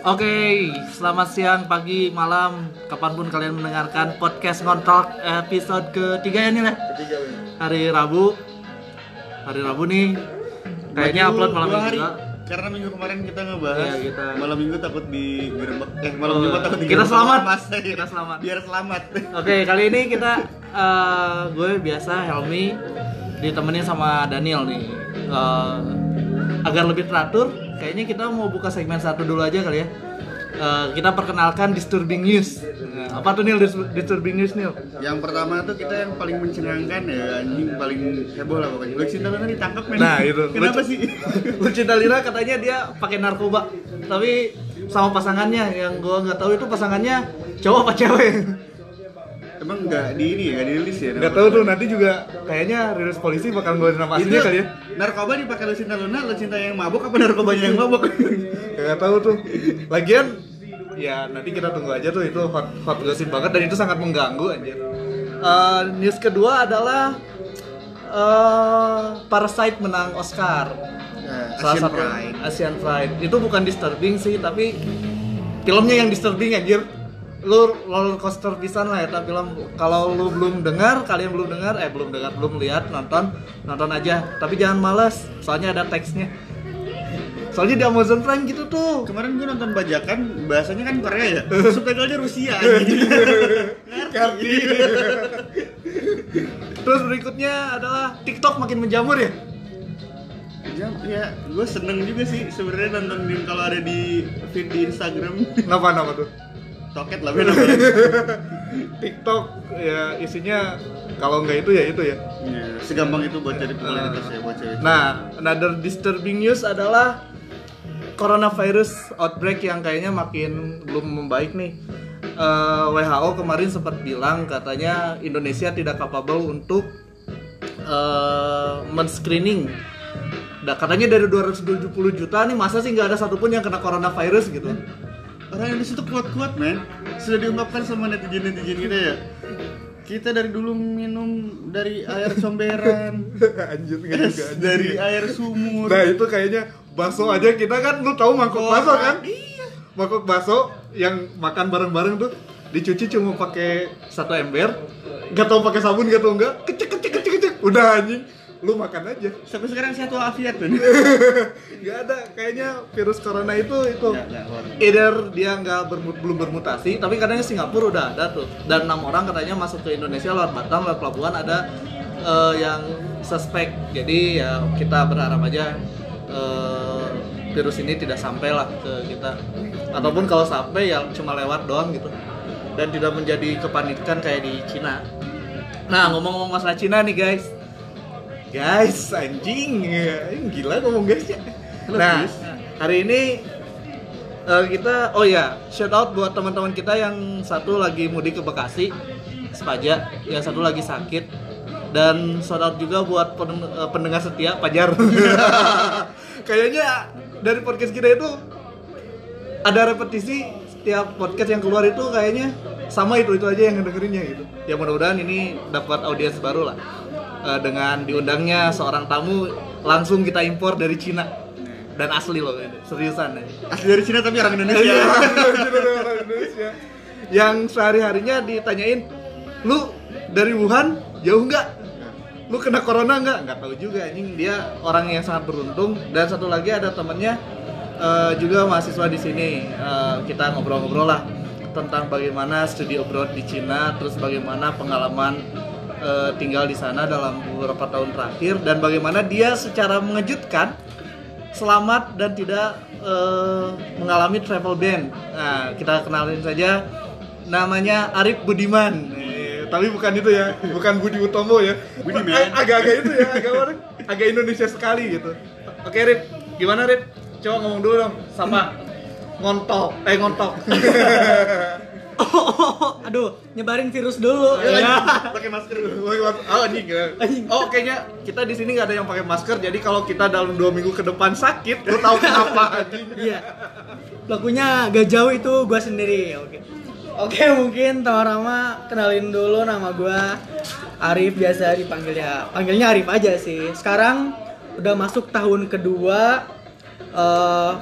Oke, selamat siang, pagi, malam, kapanpun kalian mendengarkan podcast Ngontalk episode ketiga ya nih lah. Ketiga ini. Hari Rabu nih. Kayaknya upload malam minggu. Karena minggu kemarin kita ngebahas ya, malam minggu takut digerebek. Malam Jumat takut digerebek. Kita selamat. Biar selamat. Oke, kali ini kita gue biasa Helmi ditemenin sama Daniel nih. Agar lebih teratur. Kayaknya kita mau buka segmen satu dulu aja kali ya. Kita perkenalkan disturbing news. Apa tuh Nil disturbing news Nil? Yang pertama tuh kita yang paling mencenangkan ya, anjing paling heboh lah pokoknya. Lucinta Lira ditangkap men. Nah, itu. Kenapa sih? Lucinta Lira katanya dia pakai narkoba, tapi sama pasangannya yang gua enggak tahu itu pasangannya cowok apa cewek. Emang enggak di ini ya, enggak dirilis ya? Enggak tahu tuh, nanti juga kayaknya rilis polisi bakal ngeluarin nama aslinya kali ya. Narkoba dipakai Lucinta Luna, Lucinta yang mabuk apa narkobanya yang mabuk? Enggak tahu tuh. Lagian ya nanti kita tunggu aja tuh, itu hot gosip banget dan itu sangat mengganggu anjir. News kedua adalah Parasite menang Oscar. Asian Pride. Itu bukan disturbing sih, tapi filmnya yang disturbing anjir. Lu roller coaster pisan lah ya ta film. Kalau lu belum lihat, nonton aja. Tapi jangan malas, soalnya ada teksnya. Soalnya di Amazon Prime gitu tuh. Kemarin gue nonton bajakan, bahasanya kan Korea ya. Subtitlenya Rusia gitu. Ngerti. Terus berikutnya adalah TikTok makin menjamur ya. Ya, gue seneng juga sih sebenarnya nonton game kalau ada di feed di Instagram. Kenapa tuh? Toket lah benar. TikTok ya isinya kalau enggak itu ya. Yeah, segampang itu buat cari popularitas ya buat cewek. Nah, another disturbing news adalah Coronavirus outbreak yang kayaknya makin belum membaik nih. WHO kemarin sempat bilang katanya Indonesia tidak capable untuk men-screening. Nah, katanya dari 270 juta nih masa sih enggak ada satupun yang kena coronavirus gitu. Orang Indonesia tuh kuat-kuat men. Sudah diungkapkan sama netizen-netizen kita ya. Kita dari dulu minum dari air comberan, anjir. Dari air sumur. Nah itu kayaknya bakso aja kita kan, lu tahu mangkok bakso kan? Iya. Mangkok bakso yang makan bareng-bareng tuh dicuci cuma pakai satu ember. Gak tau pakai sabun gak tau enggak. Kecek. Udah anjing. Lu makan aja. Sampai sekarang sehat walafiat kan? Gak ada, kayaknya virus corona itu. Either dia belum bermutasi, tapi katanya Singapura udah ada tuh. Dan 6 orang katanya masuk ke Indonesia lewat Batam, lewat pelabuhan ada yang suspek. Jadi ya kita berharap aja virus ini tidak sampai lah ke kita. Ataupun kalau sampai ya cuma lewat doang gitu. Dan tidak menjadi kepanikan kayak di Cina. Nah ngomong-ngomong masalah Cina nih guys, anjing, gila ngomong guysnya. Nah, hari ini kita, shout out buat teman-teman kita yang satu lagi mudik ke Bekasi, Sepaja, yang satu lagi sakit. Dan shout out juga buat pendengar setia, Pajar. Kayaknya dari podcast kita itu ada repetisi setiap podcast yang keluar itu kayaknya sama itu aja yang ngedengerinnya gitu. Ya mudah-mudahan ini dapat audiens baru lah. Dengan diundangnya seorang tamu langsung kita impor dari Cina dan asli loh seriusan ya. Asli dari Cina tapi orang Indonesia. Yang sehari-harinya ditanyain, lu dari Wuhan jauh nggak? Lu kena corona nggak? Nggak tahu juga anjing, dia orang yang sangat beruntung. Dan satu lagi ada temennya juga mahasiswa di sini, kita ngobrol-ngobrol lah tentang bagaimana studi abroad di Cina, terus bagaimana pengalaman tinggal di sana dalam beberapa tahun terakhir dan bagaimana dia secara mengejutkan selamat dan tidak mengalami travel ban. Nah, kita kenalin saja namanya Arief Budiman. Tapi bukan itu ya, bukan Budi Utomo ya. Budiman. Agak-agak itu ya, agak Indonesia sekali gitu. Oke, Arief. Gimana, Arief? Coba ngomong dulu dong sama ngontok. Aduh, nyebarin virus dulu. Ya. Pakai masker dulu. Oh, anjing. Oh, kayaknya kita di sini enggak ada yang pakai masker. Jadi kalau kita dalam 2 minggu ke depan sakit, lu tahu kenapa anjing. Iya. Pelakunya gak jauh itu gua sendiri. Oke, mungkin Tawarama kenalin dulu nama gua Arief, biasa panggilnya Arief aja sih. Sekarang udah masuk tahun kedua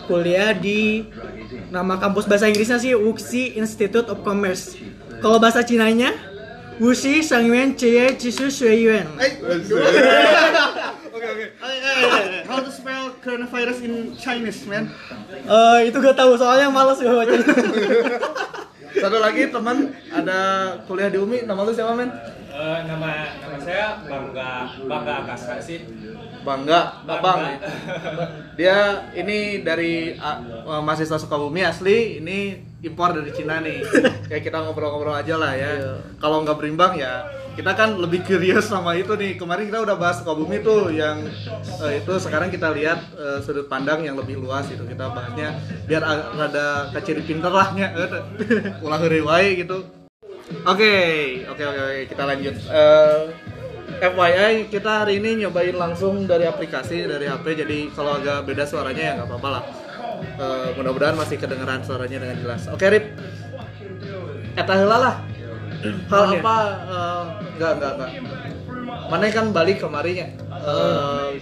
kuliah di Nama kampus bahasa Inggrisnya sih Wuxi Institute of Commerce. Kalau bahasa Cinanya Wuxi Sangyuan Cheye Jisu Shuiyuan. Oke. How to spell coronavirus in Chinese, man? Itu gak tahu soalnya malas gue baca. Satu lagi teman ada kuliah di UMI, nama lu siapa, men? Nama saya Bangga Kasih sih. Bangga. Dia ini dari mahasiswa Sukabumi asli, ini impor dari Cina nih. Kayak kita ngobrol-ngobrol aja lah ya. Yeah. Kalau nggak berimbang ya, kita kan lebih curious sama itu nih. Kemarin kita udah bahas Sukabumi tuh yang itu sekarang kita lihat sudut pandang yang lebih luas itu kita bahasnya biar rada kaciri pinter lahnya. Ulah heureuy wae gitu. Oke, kita lanjut. FYI, kita hari ini nyobain langsung dari aplikasi, dari HP. Jadi kalau agak beda suaranya ya nggak apa-apa lah. Mudah-mudahan masih kedengeran suaranya dengan jelas. Oke, Rip, eta heula lah. Hal apa? Enggak. Mana kan balik kemarinnya.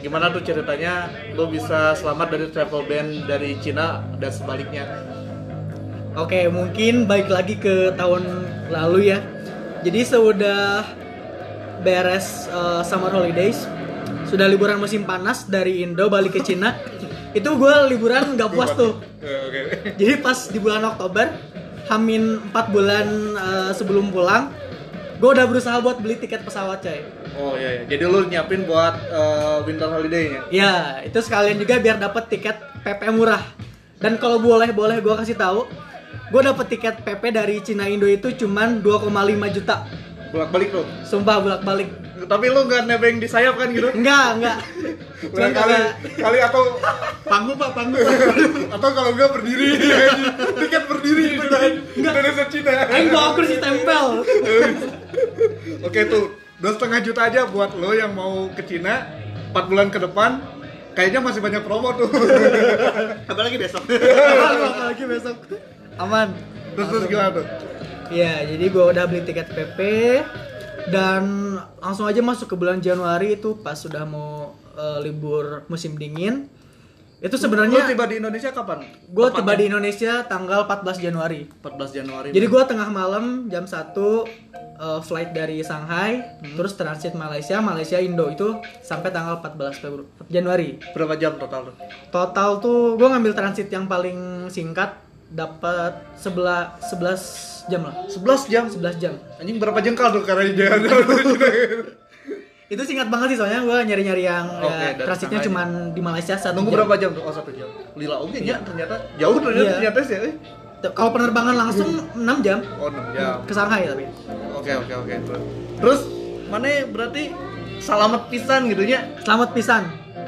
Gimana tuh ceritanya lo bisa selamat dari travel ban dari Cina dan sebaliknya? Oke, mungkin balik lagi ke tahun lalu ya. Jadi sudah beres summer holidays, sudah liburan musim panas dari Indo balik ke Cina. Itu gue liburan gak puas tuh. Jadi pas di bulan Oktober, Hamin 4 bulan sebelum pulang, gue udah berusaha buat beli tiket pesawat, coy. Oh iya, jadi lu nyiapin buat winter holiday-nya? Iya, itu sekalian juga biar dapet tiket PP murah. Dan kalau boleh gue kasih tahu, gue dapet tiket PP dari Cina Indo itu cuman 2,5 juta. Bolak-balik lo? Sumpah bolak-balik. Tapi lo gak nebeng di sayap kan gitu? Enggak. Udah kali atau panggung. Atau kalau enggak berdiri. Tiket berdiri itu kan. Indonesia Cina. Aing bawa kursi tempel. Oke tuh, 2,5 juta aja buat lo yang mau ke Cina 4 bulan ke depan. Kayaknya masih banyak promo tuh. Apalagi besok. Aman. Terus gimana tuh? Iya, jadi gue udah beli tiket PP dan langsung aja masuk ke bulan Januari itu pas sudah mau libur musim dingin. Itu sebenarnya gue tiba di Indonesia kapan? Gue tiba di Indonesia tanggal 14 Januari. Jadi gue tengah malam jam 1 flight dari Shanghai, terus transit Malaysia Indo itu sampai tanggal 14 Januari. Berapa jam total tuh? Total tuh gue ngambil transit yang paling singkat dapat 11 jam lah. 11 jam. Anjing berapa jengkal tuh karena jalan. Itu singkat banget sih soalnya gue nyari-nyari yang transitnya cuman di Malaysia 1 jam. Nunggu berapa jam tuh? Oh, 1 jam. Lila oke ya ternyata. Jauh ternyata sih. Kalau penerbangan langsung 6 jam. Oh, 6 jam. Ke Shanghai tapi. Oke. Terus mana berarti selamat pisan gitu ya? Selamat pisan.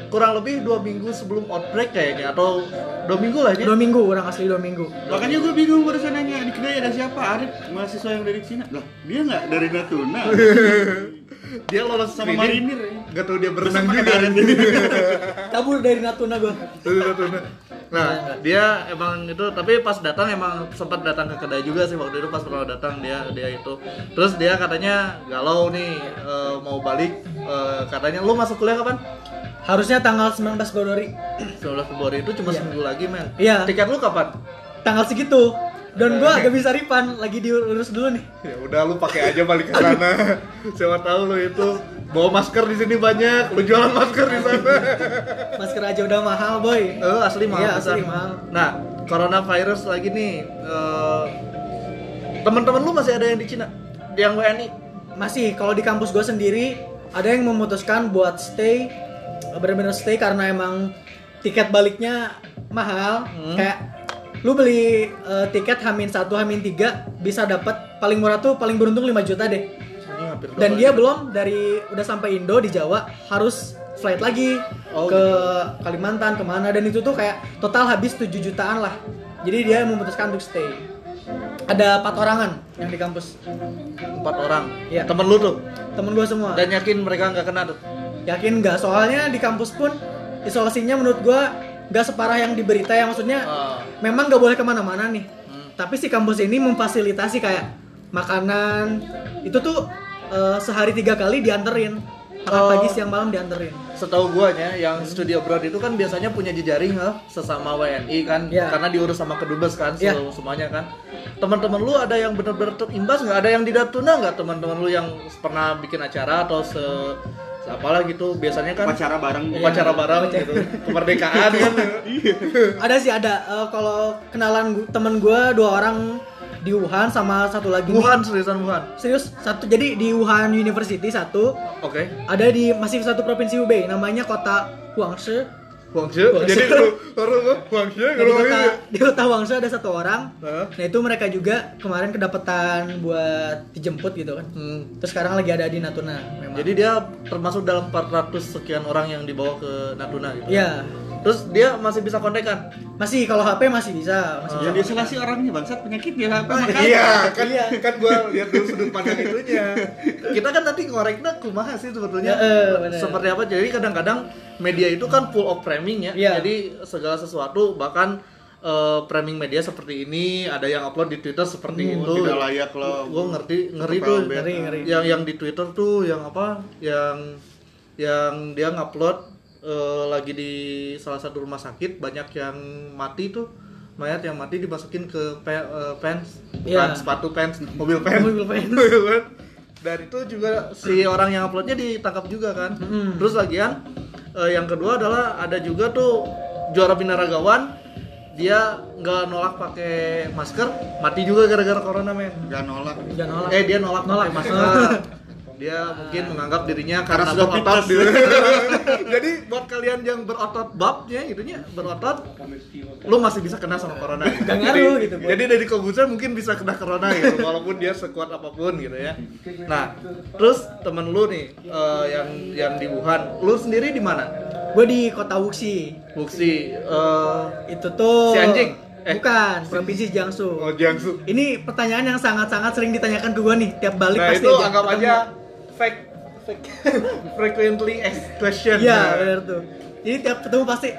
Kurang lebih 2 minggu sebelum outbreak kayaknya, atau 2 minggu lah ya? 2 minggu, kurang asli 2 minggu. Makanya gue bingung barusan nanya, dikira ada siapa? Arief, mahasiswa yang dari Cina. Loh, dia nggak dari Natuna. Dia lolos sama marinir ya? Nggak tahu dia berenang juga. Kabur dari Natuna gue. Nah, dia emang itu, tapi pas datang emang sempat datang ke kedai juga sih waktu itu pas pernah datang dia itu. Terus dia katanya galau nih, mau balik, katanya, lu masuk kuliah kapan? Harusnya tanggal 19 Februari itu cuma seminggu lagi, men. Iya. Tiket lu kapan? Tanggal segitu. Dan gua agak bisa ripan, lagi diurus dulu nih. Ya udah lu pakai aja balik ke sana. Siapa tahu lu itu bawa masker di sini banyak, lu jualan masker di sana. Masker aja udah mahal, boy. Asli mahal. Iya, asli mahal. Nah, coronavirus lagi nih. Teman-teman lu masih ada yang di Cina? Yang WNI? Masih. Kalau di kampus gua sendiri ada yang memutuskan buat stay. Bener-bener stay karena emang tiket baliknya mahal. Kayak lu beli tiket H-1, H-3 bisa dapat paling murah tuh paling beruntung 5 juta deh. Dan dia belum dari udah sampai Indo di Jawa harus flight lagi ke Kalimantan kemana, dan itu tuh kayak total habis 7 jutaan lah. Jadi dia memutuskan untuk stay. Ada 4 orangan yang di kampus. 4 orang? Ya. Temen lu tuh? Temen gua semua. Dan yakin mereka gak kena tuh? Yakin nggak, soalnya di kampus pun isolasinya menurut gue nggak separah yang di berita ya, maksudnya memang nggak boleh kemana-mana nih, tapi si kampus ini memfasilitasi kayak makanan itu tuh sehari 3 kali dianterin, pagi siang malam dianterin. setahu guanya yang studi abroad itu kan biasanya punya jejaring sesama WNI kan, karena diurus sama kedubes kan, semuanya kan. Teman-teman lu ada yang benar-benar terimbas nggak? Ada yang di Natuna nggak teman-teman lu yang pernah bikin acara atau apalah gitu biasanya kan upacara bareng gitu kemerdekaan kan. Ada sih, ada kalau kenalan temen gue 2 orang di Wuhan sama satu lagi serius satu, jadi di Wuhan University satu, oke. Ada di masih satu provinsi Hubei namanya kota Guangzhou. Jadi di kota Wangsu ada 1 orang. Nah itu mereka juga kemarin kedapatan buat dijemput gitu kan. Terus sekarang lagi ada di Natuna. Memang. Jadi dia termasuk dalam 400 sekian orang yang dibawa ke Natuna gitu. Iya. Terus dia masih bisa kontekan? Masih, kalau HP masih bisa. Ya biasalah sih orangnya bangsat penyakit ya HP. Kan gue lihat dulu sudut pandang itunya. Kita kan tadi ngoreknya kumaha sih sebetulnya. Seperti apa? Jadi kadang-kadang media itu kan full of framing ya. Jadi segala sesuatu bahkan framing media seperti ini, ada yang upload di Twitter seperti itu. Tidak layak loh. Gue ngeri tuh. Yang di Twitter tuh yang apa? Yang dia ngupload lagi di salah satu rumah sakit banyak yang mati tuh, mayat yang mati dimasukin ke mobil pants. Dan itu juga si orang yang uploadnya ditangkap juga kan. Terus lagian yang kedua adalah ada juga tuh juara binaragawan, dia nggak nolak pakai masker, mati juga gara-gara corona men. Dia nolak pakai masker. Dia mungkin menganggap dirinya karena sudah berotot. Jadi buat kalian yang berotot babnya itunya berotot, lu masih bisa kena sama corona. Jadi dari Kobuser mungkin bisa kena corona gitu walaupun dia sekuat apapun gitu ya. Nah, terus temen lu nih yang di Wuhan, lu sendiri di mana? Gue di kota Wuxi. Itu tuh si anjing. Bukan, provinsi Jiangsu. Oh, Jiangsu. Ini pertanyaan yang sangat-sangat sering ditanyakan ke gue nih tiap balik pasti. Nah, itu anggap aja fake. Frequently asked question. Iya, benar tuh. Jadi tiap ketemu pasti,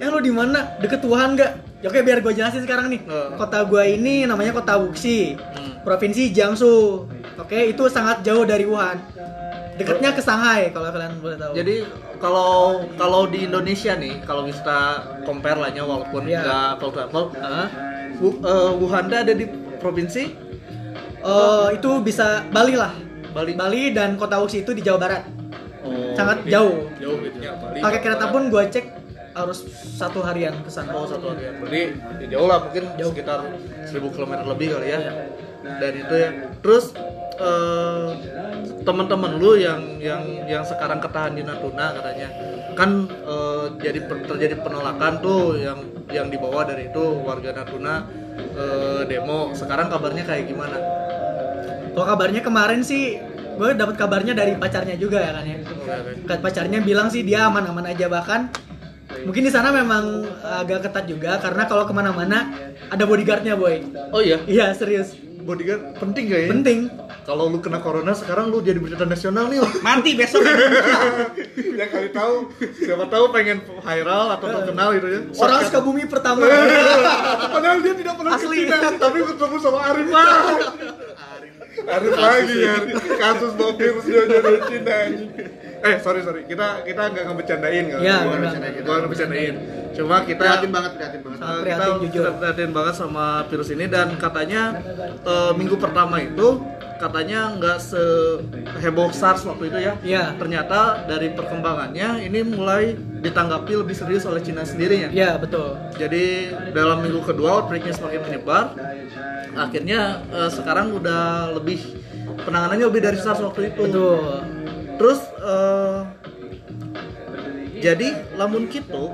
lo di mana? Deket Wuhan enggak? Oke, biar gue jelasin sekarang nih. Kota gue ini namanya Kota Wuxi, provinsi Jiangsu. Oke, itu sangat jauh dari Wuhan. Dekatnya ke Shanghai kalau kalian boleh tahu. Jadi kalau di Indonesia nih, kalau kita compare lahnya walaupun enggak apple-to-apple, Wuhan ada di provinsi itu bisa Bali lah. Bali dan Kota Wuxi itu di Jawa Barat. Sangat jauh. Jauh gitu ya Bali. Pakai kereta pun gua cek harus 1 harian ke sana. 1 harian. Berarti ya jauh lah, mungkin jauh. Sekitar 1000 km lebih kali ya. Dan itu ya. Terus teman-teman lu yang sekarang ketahan di Natuna katanya kan terjadi penolakan tuh yang dibawa dari itu warga Natuna demo. Sekarang kabarnya kayak gimana? Kalau kabarnya kemarin sih gue dapat kabarnya dari pacarnya juga ya kan ya. Pacarnya bilang sih dia aman-aman aja, bahkan mungkin di sana memang agak ketat juga karena kalau kemana-mana ada bodyguardnya boy. Oh iya? Iya serius. Bodyguard penting gak ya? Penting. Kalau lu kena corona sekarang lu jadi berita nasional nih. Mati besok. Ya kali tahu, siapa tahu pengen viral atau terkenal gitu ya. Orang Sukabumi pertama. Padahal dia tidak pernah asli, tapi ketemu sama Arief. Arief lagi ya. Kasus bokir jodoh Cina. Sorry. Kita nggak ngebecandain kan? Iya. Ngebecandain. Cuma kita prihatin banget. Kita prihatin banget sama virus ini dan katanya minggu pertama itu katanya nggak seheboh SARS waktu itu ya. Iya. Ternyata dari perkembangannya ini mulai ditanggapi lebih serius oleh Cina sendirinya. Iya betul. Jadi dalam minggu kedua outbreaknya semakin menyebar. Akhirnya sekarang udah penanganannya lebih dari SARS waktu itu. Betul. Terus jadi lamun kitu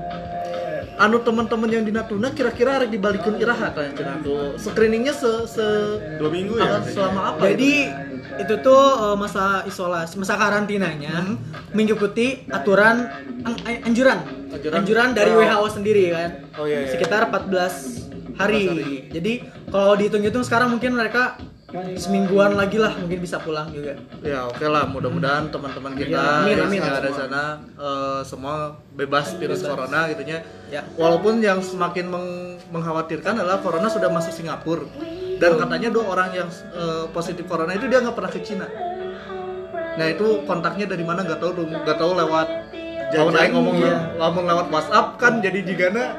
anu teman-teman yang di Natuna kira-kira arek dibalikeun iraha tah cenah tuh. Screeningnya 2 minggu ya. Selama apa? Jadi itu tuh masa isolasi, masa karantinanya mengikuti aturan anjuran dari WHO sendiri kan. Oh iya. Sekitar 14 hari. Jadi kalau dihitung-hitung sekarang mungkin mereka semingguan lagi lah mungkin bisa pulang juga. Ya oke lah, mudah-mudahan teman-teman kita yang ada di sana semua bebas virus corona gitunya. Ya. Walaupun yang semakin mengkhawatirkan adalah corona sudah masuk Singapura dan katanya 2 orang yang positif corona itu dia nggak pernah ke Cina. Nah itu kontaknya dari mana nggak tahu lewat Kalau naik ngomong lamun lewat WhatsApp kan jadi jigana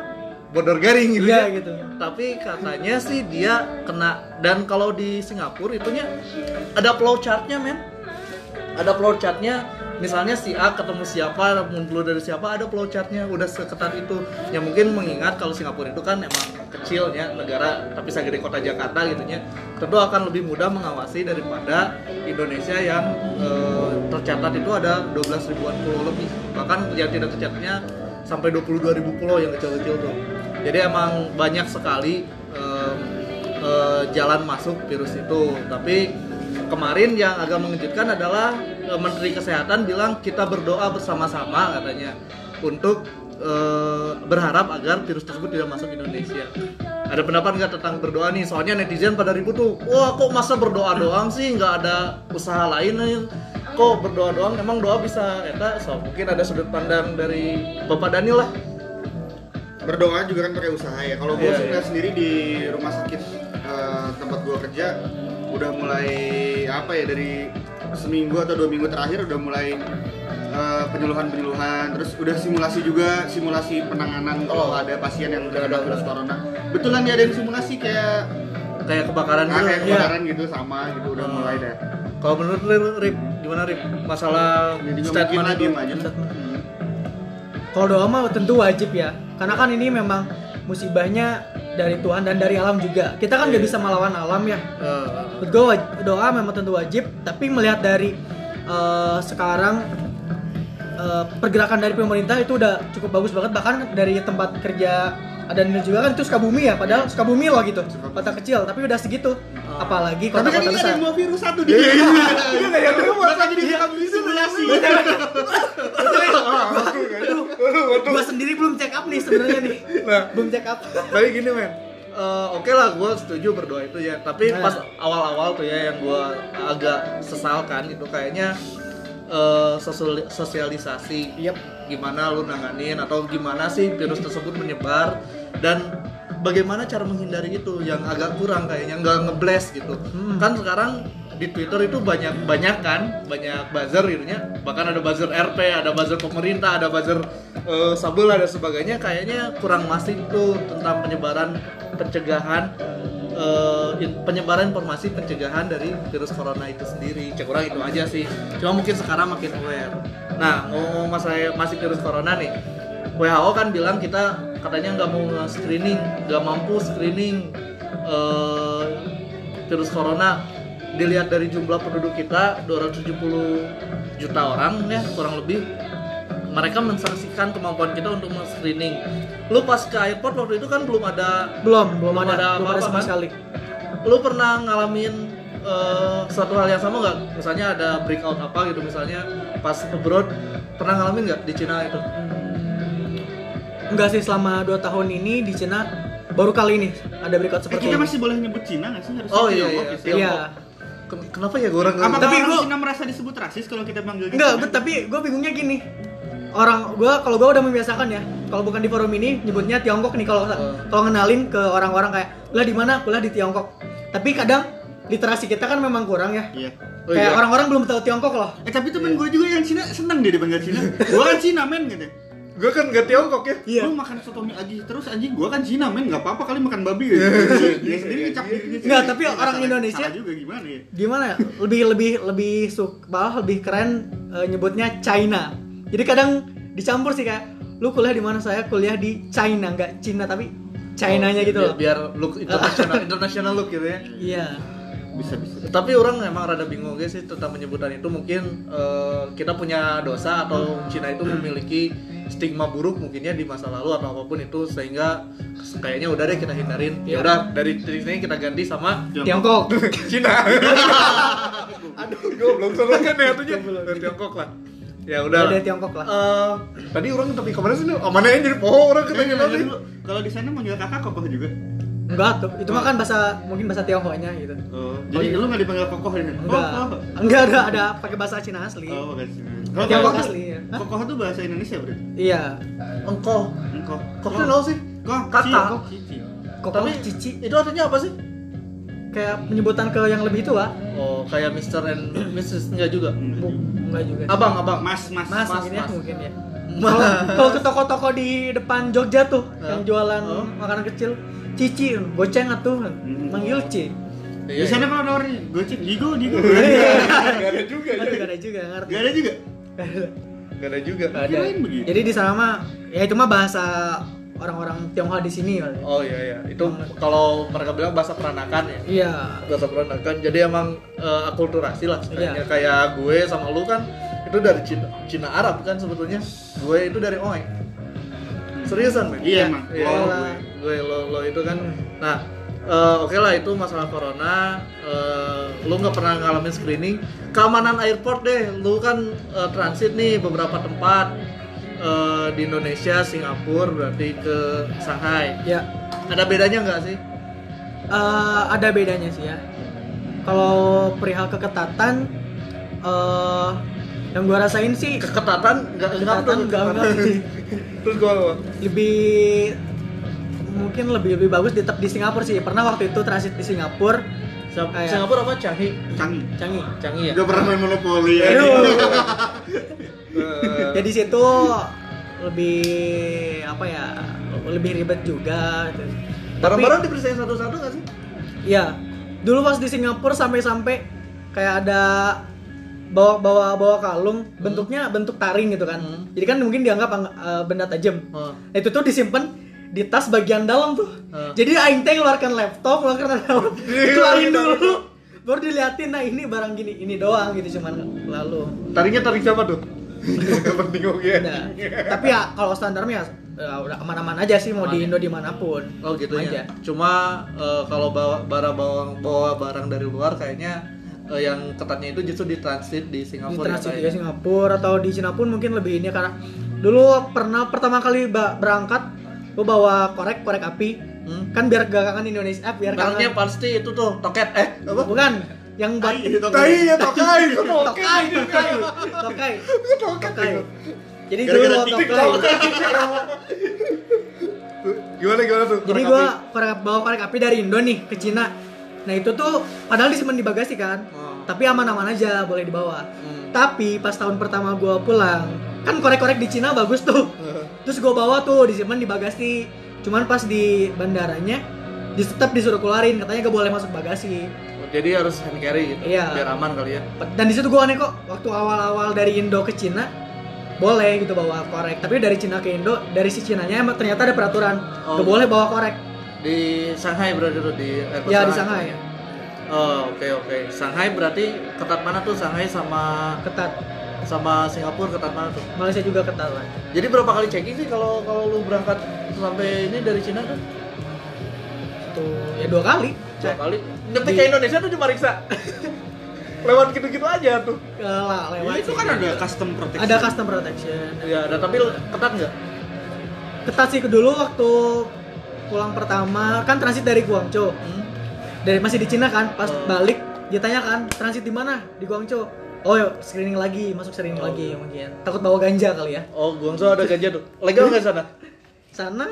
bodor garing gitu ya gitu. Tapi katanya sih dia kena, dan kalau di Singapura itunya ada flowchartnya men. Ada flowchartnya, misalnya si A ketemu siapa, muncul dari siapa, ada flowchartnya, udah seketat itu. Ya mungkin mengingat kalau Singapura itu kan emang kecil ya negara, tapi segede kota Jakarta gitunya, tentu akan lebih mudah mengawasi daripada Indonesia yang tercatat itu ada 12 ribuan pulau lebih, bahkan yang tidak tercatatnya sampai 22 ribu pulau yang kecil-kecil tuh. Jadi emang banyak sekali jalan masuk virus itu. Tapi kemarin yang agak mengejutkan adalah Menteri Kesehatan bilang kita berdoa bersama-sama katanya untuk berharap agar virus tersebut tidak masuk Indonesia. Ada pendapat nggak tentang berdoa nih? Soalnya netizen pada ribut tuh, wah kok masa berdoa doang sih, nggak ada usaha lain nih. Kok berdoa doang, emang doa bisa eta? So, mungkin ada sudut pandang dari Bapak Daniel lah. Berdoa juga kan pakai usaha ya. Kalau gue sendiri di rumah sakit tempat gue kerja udah mulai apa ya, dari seminggu atau 2 minggu terakhir udah mulai penyuluhan-penyuluhan, terus udah simulasi penanganan kalau ada pasien yang udah ada virus corona. Betulan ya ada yang simulasi kayak kebakaran gitu. Kayak kebakaran gitu sama gitu udah mulai deh. Kalau menurut Rip, gimana Rip? Masalah statement itu? Kalau doa mah tentu wajib ya. Karena kan ini memang musibahnya dari Tuhan dan dari alam juga. Kita kan gak bisa melawan alam ya. Berdoa, doa memang tentu wajib. Tapi melihat dari sekarang pergerakan dari pemerintah itu udah cukup bagus banget. Bahkan dari tempat kerja ada nilai juga kan, itu Sukabumi ya, padahal Sukabumi loh gitu, kota kecil, tapi udah segitu. Apalagi kota-kota besar. Tapi kan ini ada 2 virus, 1 di sini. Iya nggak ya? Masa jadi Sukabumi simulasi? Gue sendiri belum check up nih sebenarnya nih. Belum check up. Tapi gini men, oke lah gue setuju berdoa itu ya. Tapi pas awal-awal tuh ya yang gue agak sesalkan itu kayaknya sosialisasi. Gimana lu nanganin atau gimana sih virus tersebut menyebar dan bagaimana cara menghindari itu yang agak kurang kayaknya, nggak ngeblast gitu. Kan sekarang di Twitter itu banyak kan, banyak buzzer itunya, bahkan ada buzzer RT, ada buzzer pemerintah, ada buzzer sabel, ada sebagainya. Kayaknya kurang masif tuh tentang penyebaran pencegahan penyebaran informasi pencegahan dari virus corona itu sendiri. Kurang itu aja sih. Cuma mungkin sekarang makin aware. Nah, ngomong masalah masih virus corona nih, WHO kan bilang kita katanya nggak mau screening, nggak mampu screening virus corona. Dilihat dari jumlah penduduk kita 270 juta orang ya kurang lebih, mereka mensaksikan kemampuan kita untuk men-screening. Lu pas ke airport waktu itu kan belum ada sama sekali. Lu pernah ngalamin satu hal yang sama nggak? Misalnya ada breakout apa gitu, misalnya pas abroad, pernah ngalamin nggak di Cina itu? Enggak sih, selama 2 tahun ini di Cina baru kali ini ada breakout seperti ini. Kita masih boleh nyebut Cina nggak sih? Harusnya Tiongkok. Kenapa ya orang? Tapi gue merasa disebut rasis kalau kita manggil. Enggak, tapi gue bingungnya gini. Orang gua kalau gua udah membiasakan ya, kalau bukan di forum ini nyebutnya Tiongkok nih kalau ngenalin ke orang-orang kayak kuliah di mana, kuliah di Tiongkok. Tapi kadang literasi kita kan memang kurang ya. Iya. Oh, kayak orang-orang belum tahu Tiongkok loh. Tapi temen gua juga yang Cina seneng dia dipanggil Cina. Gua kan Cina men gitu. Gua kan enggak Tiongkok ya. Iya. Lu makan soto mie lagi terus anjing, gua kan Cina men, enggak apa-apa kali makan babi gitu. Dia sendiri ngecap dirinya. Enggak, tapi orang Indonesia juga gimana ya? Gimana ya? Lebih malah lebih keren nyebutnya China. Jadi kadang dicampur sih kayak lu kuliah di mana, saya kuliah di China, enggak Cina tapi Chinanya gitu loh. Biar look international look gitu ya. Iya. Bisa. Tapi orang emang rada bingung guys sih tentang penyebutan itu. Mungkin kita punya dosa atau Cina itu memiliki stigma buruk mungkinnya di masa lalu atau apapun itu, sehingga kayaknya udah deh kita hindarin. Ya udah dari sini kita ganti sama Tiongkok. Cina. Aduh, gua belum selesai kan ya itunya. Dari Tiongkok lah. Ya udah dari Tiongkok lah. Tadi orang tapi kemana sih? Mana yang jadi pohon orang katanya tadi. Kalau di sana manggil kakak kokoh juga? Enggak tuh. Itu mah kan bahasa Tiongkoknya gitu. Jadi lu enggak dipanggil kokoh ini? Enggak ada pakai bahasa Cina asli. Oh, bahasa Cina. Kalau Tiongkok asli ya. Kokoh itu bahasa Indonesia, Bro. Iya. Engkoh. Kokoh lo sih? Kakak. Kokoh cici. Itu artinya apa sih? Kayak penyebutan ke yang lebih tua. Oh, kayak Mr. and Mrs. enggak juga. Enggak juga. Abang. Mas. Mungkin ya. Kalau ke toko-toko di depan Jogja tuh yang jualan makanan kecil, cici, goceng atuh, manggil C. Di sana kalau nawarnya goceng, digo. Gak ada juga. Jadi di sana mah ya itu mah bahasa orang-orang Tionghoa di sini. Oh iya. Itu kalau mereka bilang bahasa peranakan ya. Iya. Bahasa peranakan. Jadi emang akulturasi lah sebenarnya. Kayak gue sama lu kan itu dari Cina Arab kan sebetulnya. Gue itu dari Oi. Seriusan, Bang? Iya, emang. Gue lo itu kan. Nah, oke lah itu masalah corona. Lu enggak pernah ngalamin screening. Keamanan airport deh. Lu kan transit nih beberapa tempat. Di Indonesia, Singapura, berarti ke Shanghai. Ya. Ada bedanya nggak sih? Ada bedanya sih ya. Kalau perihal keketatan, yang gue rasain sih keketatan nggak. Terus gue lebih bagus tetap di Singapura sih. Pernah waktu itu transit di Singapura. Singapura apa? Changi ya. Gak pernah main monopoli ya. Jadi situ lebih ribet juga. Barang-barang diperiksain satu-satu nggak sih? Iya. Dulu pas di Singapura sampai kayak ada bawa kalung, bentuknya bentuk taring gitu kan. Jadi kan mungkin dianggap benda tajam. Nah, itu tuh disimpan di tas bagian dalam tuh. Jadi aing teh ngeluarkan laptop, keluarin dulu. Baru diliatin, nah ini barang gini, ini doang gitu cuman lalu. Taringnya taring siapa tuh? Nah, tapi ya kalau standarnya udah aman-aman aja sih mau di Indo dimanapun. Oh gitu aja. Ya. Cuma kalau bawa barang dari luar kayaknya yang ketatnya itu justru di transit di Singapura. Di transit di Singapura atau di Cina pun mungkin lebih ini karena dulu pernah pertama kali berangkat gue bawa korek api, kan biar gagangan Indonesia, biar barangnya pasti itu tuh toket apa? Bukan, yang buat tokai. Jadi gue bawa tokai. Gimana tuh? Jadi gue bawa korek api dari Indo nih ke Cina. Nah itu tuh padahal disimpan di bagasi kan, tapi aman-aman aja boleh dibawa. Tapi pas tahun pertama gue pulang. Kan korek-korek di Cina bagus tuh. Terus gue bawa tuh disimpan di bagasi. Cuman pas di bandaranya tetap disuruh keluarin, katanya gak boleh masuk bagasi. Jadi harus hand carry gitu. Iya. Biar aman kali ya. Dan di situ gue aneh kok waktu awal-awal dari Indo ke Cina boleh gitu bawa korek. Tapi dari Cina ke Indo, dari si Cinanya emang ternyata ada peraturan. Gak boleh bawa korek. Di Shanghai berarti tuh di airport. Iya, di Shanghai. Oke. Shanghai berarti ketat mana tuh? Shanghai sama Singapura ketat banget tuh. Malaysia juga ketat lah. Jadi berapa kali checking sih kalau lu berangkat sampai ini dari Cina kan? Ya 2 kali. 2 kali. Tapi kayak Indonesia tuh cuma riksa. Lewat gitu-gitu aja tuh. Lewat. Itu kan ada custom protection. Ada custom protection. Iya, ada tapi ketat enggak? Ketat sih dulu waktu pulang pertama kan transit dari Guangzhou. Dari masih di Cina kan, pas balik ditanya kan transit di mana? Di Guangzhou. Oh yuk, screening lagi, masuk screening lagi mungkin. Takut bawa ganja kali ya. Oh, Guangzhou ada ganja tuh. Legal nggak sana? Sana,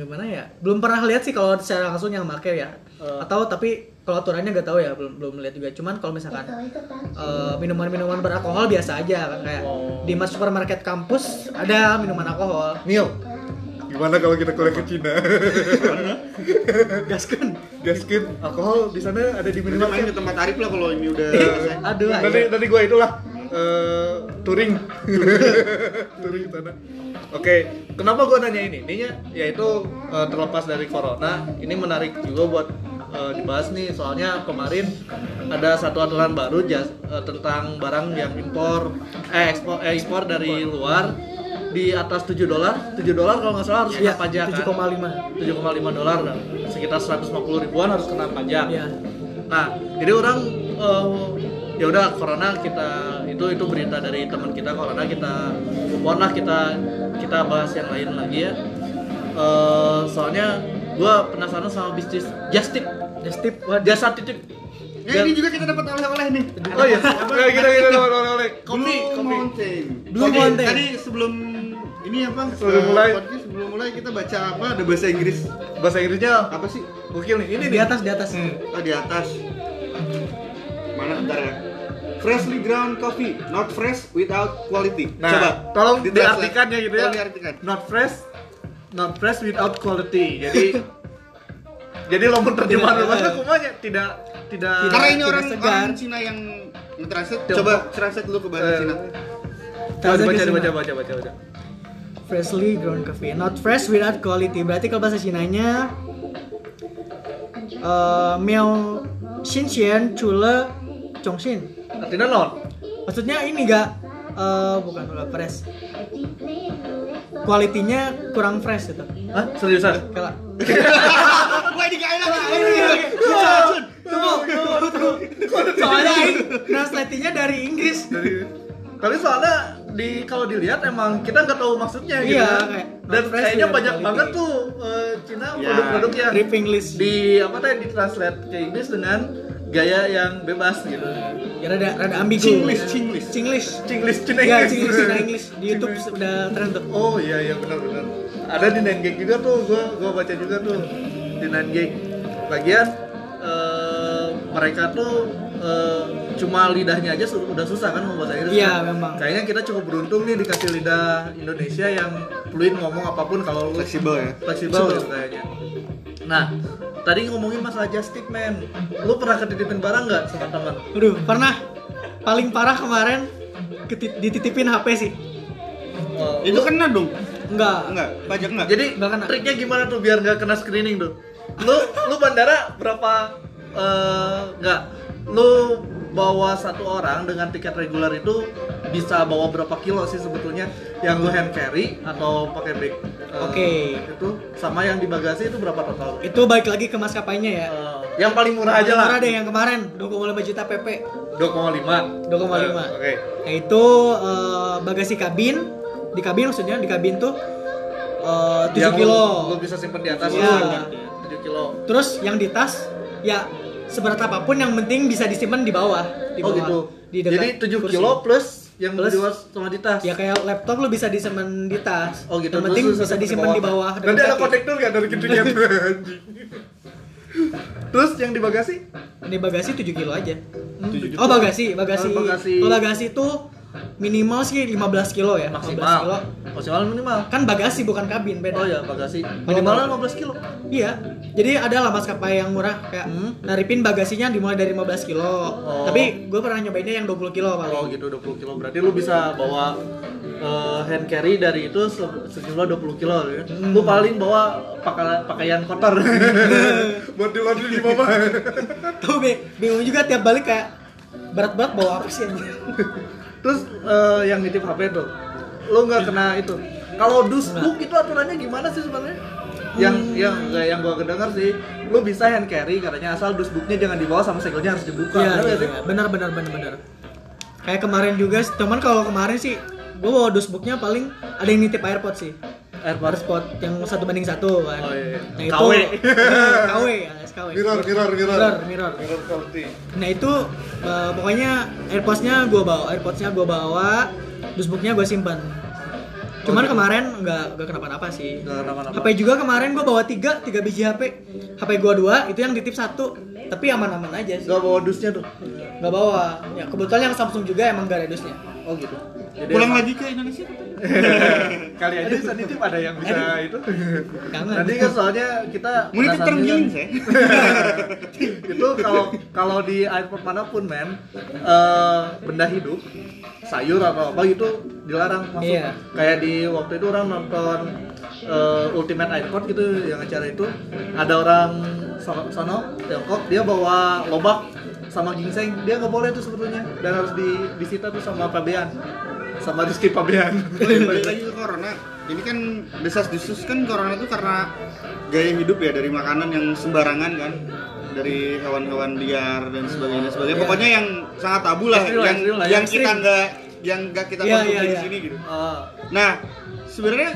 gimana ya? Belum pernah lihat sih kalau secara langsung yang make ya. Atau tapi kalau aturannya nggak tahu ya, belum lihat juga. Cuman kalau misalkan minuman-minuman beralkohol biasa aja kan kayak di supermarket kampus ada minuman alkohol. Mil. Gimana kalau kita kuliah ke Cina? Gaskeun. Alkohol di sana ada di minimarket tempat Arief lah kalau ini udah. Aduh. Tadi gua itulah touring sana. Oke, kenapa gua nanya ini? Ininya yaitu terlepas dari corona, ini menarik juga buat dibahas nih soalnya kemarin ada satu aturan baru tentang barang yang ekspor dari luar di atas $7 kalau nggak salah harus kena pajak kan? 7,5 dolar sekitar 150 ribuan harus kena pajak. Nah jadi orang ya udah corona kita itu berita dari teman kita corona kita bahas yang lain lagi ya. Soalnya gue penasaran sama bisnis jasa titip. Ya, ini juga kita dapat oleh-oleh nih. Oh iya. Kita dapat oleh-oleh. Kopi. Tadi sebelum ini apa? Sebelum mulai kita baca apa? Ada bahasa Inggris. Bahasa Inggrisnya apa sih? Gokil nih. Ini di atas. Oh, di atas. Mana bentar ya? Freshly ground coffee, not fresh without quality. Nah, coba tolong diartikan ya gitu ya. Not fresh without quality. Jadi jadi lompat terjemahan bahasa kumanya tidak karena ini orang Cina yang nge-translate. Coba translate dulu ke bahasa Cina. Baca. Freshly ground coffee, not fresh without quality. Berarti kalau bahasa Cinanya miao xinxian chule chongxin. Artinya non. Maksudnya ini enggak bukan fresh. Kualitinya kurang fresh gitu. Hah? Seriusan? Kalah. Gue digain lah. Tunggu. Soalnya translate-nya dari Inggris. Tapi soalnya kalau dilihat emang kita nggak tahu maksudnya gitu. Iya, kayak, dan kayaknya banyak banget tuh Cina produk-produknya di apa tadi di translate ke Inggris dengan gaya yang bebas gitu. Ya rada ambigu. Chinglish Cina Inggris. Ya, Chinglish di YouTube udah tren tuh. Oh iya benar. Ada di Nengek juga tuh, gua baca juga tuh di Nengek. Bagian mereka tuh cuma lidahnya aja udah susah kan ngomong bahasa Inggris. Iya, memang. Kayaknya kita cukup beruntung nih dikasih lidah Indonesia yang fluid ngomong apapun kalau fleksibel ya. Fleksibel kayaknya. Nah, tadi ngomongin masalah just tip man. Lu pernah ketitipin barang enggak sama teman? Aduh, pernah. Paling parah kemarin dititipin HP sih. Itu kena dong? Enggak. Pajak enggak. Jadi, triknya gimana tuh biar enggak kena screening tuh? Lu bandara berapa lu bawa satu orang dengan tiket reguler itu bisa bawa berapa kilo sih sebetulnya yang lu hand carry atau pakai bag? Oke. Itu sama yang di bagasi itu berapa total? Itu balik lagi ke maskapainya ya. Yang paling murah aja lah. Murah deh yang kemarin 2,5 juta PP. 2,5. 2,5. Oke. Yaitu bagasi kabin. Di kabin maksudnya di kabin tuh 7 yang kilo. Lu bisa simpen di atas ya. 7 kilo. Terus yang di tas ya seberat apapun yang penting bisa disimpan di bawah. Gitu. Jadi 7 kilo plus yang di luar sama di tas. Ya kayak laptop lo bisa disimpan di tas. Oh gitu. Yang penting bisa disimpan di bawah. Nanti ada konektor nggak dari gedungnya? Terus yang di bagasi? Di bagasi 7 kilo aja. 7 kilo. Oh bagasi. Kalau bagasi itu minimal sih 15 kilo ya. Maksimal minimal. Kan bagasi bukan kabin, beda. Oh ya, bagasi. Minimalnya 15 kilo. Iya. Jadi ada lah maskapai yang murah kayak naripin bagasinya dimulai dari 15 kilo. Oh. Tapi gue pernah nyobainnya yang 20 kilo paling. Oh gitu, 20 kilo. Berarti lu bisa bawa hand carry dari itu sejumlah 20 kilo ya. Lu paling bawa pakaian kotor. Buat dilapin di mama. Tuh bingung juga tiap balik kayak berat-berat bawa apa sih anjir. Terus yang nitip HP tuh, lo nggak kena itu. Kalau dusbuk itu aturannya gimana sih sebenarnya? Yang gua kedengar sih, lo bisa hand carry katanya asal dusbuknya jangan dibawa sama segelnya harus dibuka. Iya. Benar. Kayak kemarin juga, cuman kalau kemarin sih, gua bawa dusbuknya paling ada yang nitip AirPod sih. AirPod yang 1:1 kan. Oh iya. Nah, itu KW. Mirror quality. Nah itu pokoknya AirPods-nya gua bawa, dusbuknya gua simpan. Cuman kemarin enggak kenapa-napa sih. HP juga kemarin gua bawa 3 biji HP. HP gua 2, itu yang ditip 1. Tapi aman-aman aja sih. Gak bawa dusnya tuh. Gak bawa. Ya kebetulan yang Samsung juga emang gak ada dusnya. Oh gitu. Jadi pulang lagi ke Indonesia. Kali aja sanitip ada yang bisa itu. Kangen. Nanti kan soalnya kita munitip tergiling sih. Itu kalau di airport manapun men benda hidup sayur atau apa itu dilarang masuk. Iya. Kayak di waktu itu orang nonton Ultimate Airport gitu yang acara itu ada orang sono Tiongkok dia bawa lobak sama ginseng dia nggak boleh tuh sebetulnya dan harus disita tuh sama pabean sama Rizky pabean. Balik lagi ke corona ini kan desas-desus kan corona tuh karena gaya hidup ya dari makanan yang sembarangan kan dari hewan-hewan liar dan sebagainya. Pokoknya yang sangat tabu lah yang kita nggak konsumsi di sini gitu. Nah sebenarnya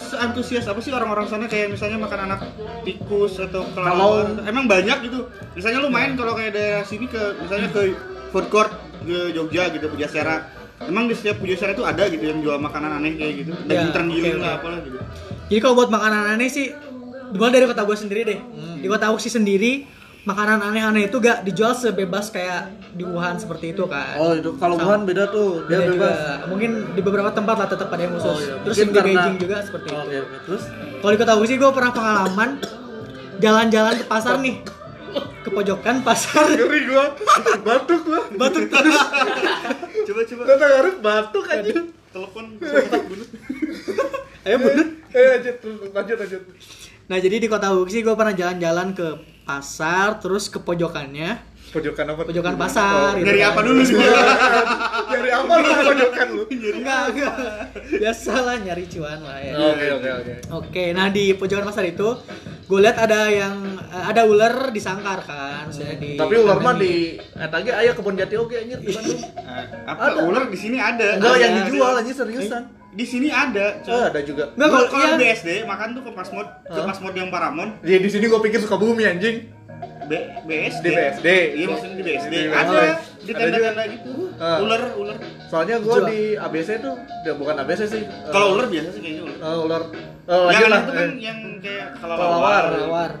seantusias apa sih orang-orang sana kayak misalnya makan anak tikus atau kelelawar emang banyak gitu misalnya lu main kalau kayak daerah sini ke misalnya ke food court ke Jogja gitu Pujasera emang di setiap Pujasera itu ada gitu yang jual makanan aneh kayak gitu daging terenggiling lah apalah gitu. Jadi kalau buat makanan aneh sih dimulai dari kota gue sendiri deh. Di kota Wuxi sendiri makanan aneh-aneh itu gak dijual sebebas kayak di Wuhan seperti itu kan. Oh itu, kalau Wuhan beda tuh, dia bebas juga. Mungkin di beberapa tempat lah tetap ada yang khusus. Oh, iya. Terus di Beijing juga seperti itu. Iya. Terus kalau di kota Wuxi gue pernah pengalaman jalan-jalan ke pasar nih, ke pojokan pasar. Ngeri gue, batuk gue. Batuk terus. Coba-coba tentang harus batuk aja. Telepon, bunut. Ayo bunut. Lanjut. Nah jadi di kota Wuxi gue pernah jalan-jalan ke pasar, terus ke pojokannya. Pojokan apa? Pojokan pasar. Nyari apa dulu sih? Nyari apa lu pojokan lu? Enggak. Biasalah nyari cuan lah ya. Oke. Oke, nah di pojokan pasar itu gue lihat ada yang ada ular disangkar kan, di tapi ular mah di etage aya kebon jati oge anjir di Bandung. Apa ular di sini ada? Enggak yang dijual anjir seriusan. Di sini ada. Ada juga. Enggak kalau di BSD makan tuh ke Pasmod yang Paramon. Ya di sini gue pikir Sukabumi anjing. BSD. Iya maksudnya di BSD. Ada di tenda-tenda gitu. Ular. Soalnya gue di ABC tuh, bukan ABC sih. Kalau ular biasa sih kayaknya ular. Yang itu kan yang kayak kelelawar.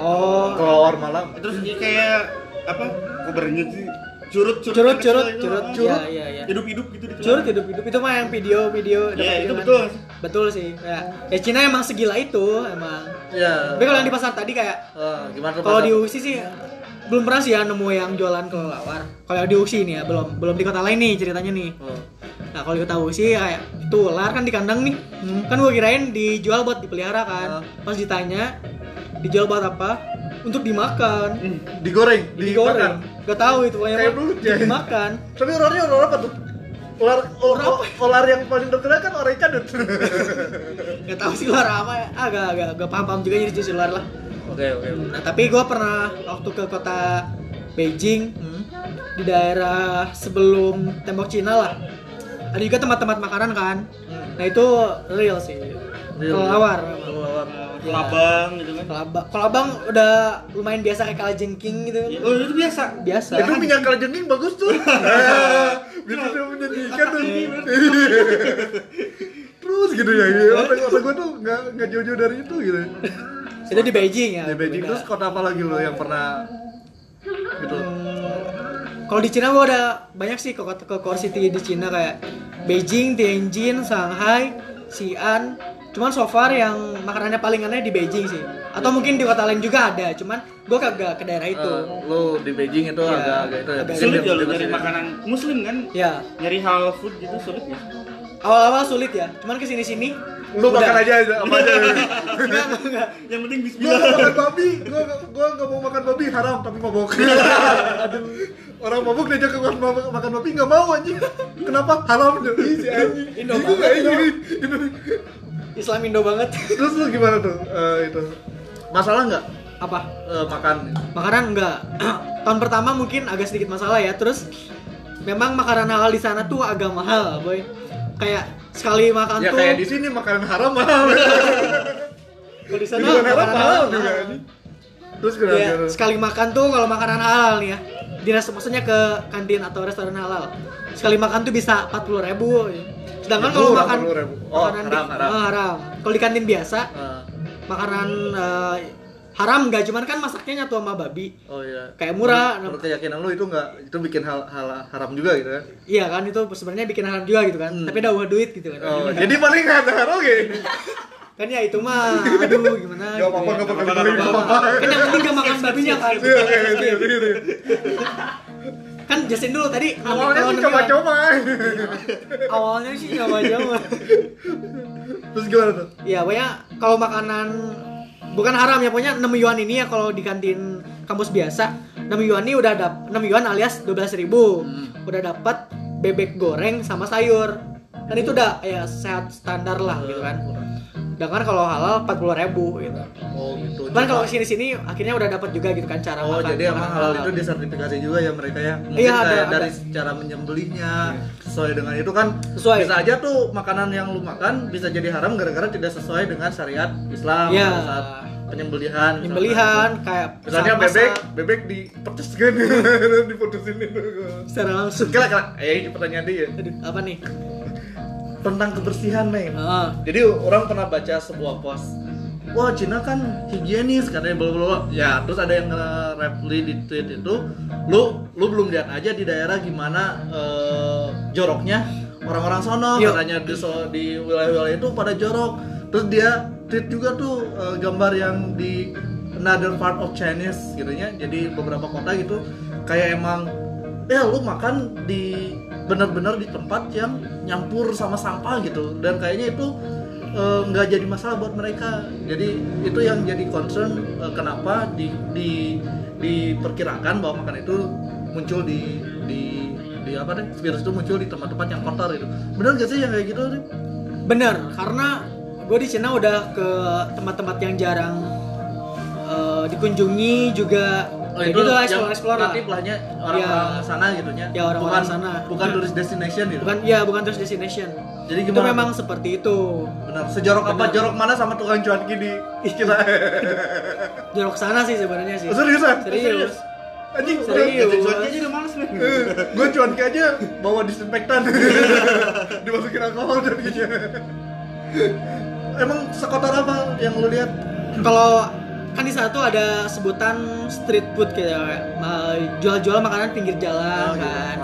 Oh, kelelawar malam. Terus kayak apa? Kubernyut sih. Curut. Iya. Hidup-hidup gitu diculik. Curut. Itu mah yang video. Iya, itu betul. Betul sih. Ya Cina emang segila itu emang. Iya. Tapi kalau yang di pasar tadi kayak gimana tuh? Kalau di Wuxi sih belum pernah sih ya nemu yang jualan kelelawar. Kalau di Wuxi nih ya belum di kota lain nih ceritanya nih. Nah, kalau di kota Wuxi kayak itu ular kan di kandang nih. Kan gua kirain dijual buat dipelihara kan. Pas ditanya dijual buat apa? Untuk dimakan, digoreng. Gak tahu itu pokoknya dimakan. Tapi ularnya ular apa tuh? Ular yang paling terkenal kan ular ikan. Gak tahu sih ular apa ya. Gak paham juga jadi jenis ular lah. Oke. Nah tapi gue pernah waktu ke kota Beijing di daerah sebelum tembok Cina lah. Ada juga tempat-tempat makanan kan. Nah itu real sih. Kelelawar. Kelabang gitu kan. Kelabang udah lumayan biasa kayak kalajengking gitu. Oh, itu biasa. Itu minyak kalajengking bagus tuh. Bisa menjadikan tuh ini. Terus gitu ya. Otak gua tuh enggak jauh-jauh dari itu gitu. Itu di Beijing ya. Di Beijing terus kota apa lagi lo yang pernah gitu? Kalau di Cina gua ada banyak sih ke core city di Cina kayak Beijing, Tianjin, Shanghai, Xi'an. Cuman so far yang makanannya paling aneh di Beijing sih. Atau mungkin di kota lain juga ada, cuman gue kagak ke daerah itu. Lo di Beijing itu agak itu ya. Sulit ya nyari makanan muslim kan? Ya. Nyari halal food gitu sulit ya? Awal-awal sulit ya, cuman kesini-sini lu makan aja apa aja. Enggak. Yang penting bismillah. Gua makan babi, gua enggak mau makan babi haram tapi mabok. Aduh. Orang mabuk diajak ke makan babi enggak mau anjing. Kenapa? Haram deh. Islam Indo banget. Terus lu gimana tuh? Itu masalah nggak? Apa? Makanan nggak. Tahun pertama mungkin agak sedikit masalah ya. Terus memang makanan halal di sana tuh agak mahal, boy. Kayak sekali makan ya, tuh. Ya kayak di sini makanan haram mahal. Kalau di sana makanan halal juga. Terus ya, sekali makan tuh kalau makanan halal nih ya. Maksudnya ke kantin atau restoran halal. Sekali makan tuh bisa 40.000. Ya. Sedangkan kalau makan haram. Kalau di kantin biasa makanan haram enggak, cuman kan masaknya nyatu sama babi. Oh iya. Kayak murah. Menurut keyakinan lu itu enggak, itu bikin hal haram juga gitu kan? Iya kan, itu sebenarnya bikin haram juga gitu kan. Tapi ada uang duit gitu kan. Oh, jadi paling haram oke. Kan ya itu mah aduh gimana. Enggak apa-apa enggak apa-apa. Kan yang penting enggak makan babinya kan. Iya. Kan jelasin dulu tadi awalnya sih coba-coba terus gimana tuh? Ya pokoknya kalau makanan bukan haram ya pokoknya 6 yuan ini ya kalau di kantin kampus biasa 6 yuan ini udah 6 yuan alias 12.000 udah dapat bebek goreng sama sayur kan itu udah ya sehat standar lah gitu kan. Sedangkan kalau halal 40.000 gitu. Oh gitu. Cuman kalau sini-sini akhirnya udah dapat juga gitu kan cara makan. Oh jadi emang halal itu disertifikasi juga ya mereka ya. Iya ada. Dari cara menyembelihnya sesuai dengan itu kan. Sesuai. Bisa aja tuh makanan yang lu makan bisa jadi haram gara-gara tidak sesuai dengan syariat Islam saat penyembelihan kayak misalnya bebek dipetiskan diputusin itu. Secara langsung. Kira-kira pertanyaan dia. Aduh, apa nih? Tentang kebersihan, Neng. Jadi orang pernah baca sebuah post wah Cina kan higienis katanya blablabla. Ya terus ada yang nge-reply di tweet itu, lu belum lihat aja di daerah gimana joroknya orang-orang sono, katanya di wilayah-wilayah itu pada jorok. Terus dia tweet juga tuh gambar yang di another part of Chinese gitu ya. Jadi beberapa kota gitu kayak emang ya lu makan di benar-benar di tempat yang nyampur sama sampah gitu, dan kayaknya itu nggak jadi masalah buat mereka. Jadi itu yang jadi concern kenapa diperkirakan bahwa makanan itu muncul di apa deh, virus itu muncul di tempat-tempat yang kotor gitu. Benar nggak sih yang kayak gitu? Benar, karena gue di Cina udah ke tempat-tempat yang jarang dikunjungi juga. Oh, itu lah explore lah. Tipenya orang-orang ya, sana gitu nya. Ya orang-orang sana. Bukan tourist destination gitu. Bukan, ya bukan tourist destination. Jadi gimana? Itu memang seperti itu. Benar. Sejorok benar. Apa jorok mana sama tukang cuanki di istilah. Jorok sana sih sebenarnya sih. Serius. Anjing, cuanki aja udah males nih. Gua cuanki aja bawa disinfektan. Dimasukin alkohol dan gitu. Emang sekotor apa yang lu lihat? Kalau kan di sana tuh ada sebutan street food kayak jual-jual makanan pinggir jalan kan.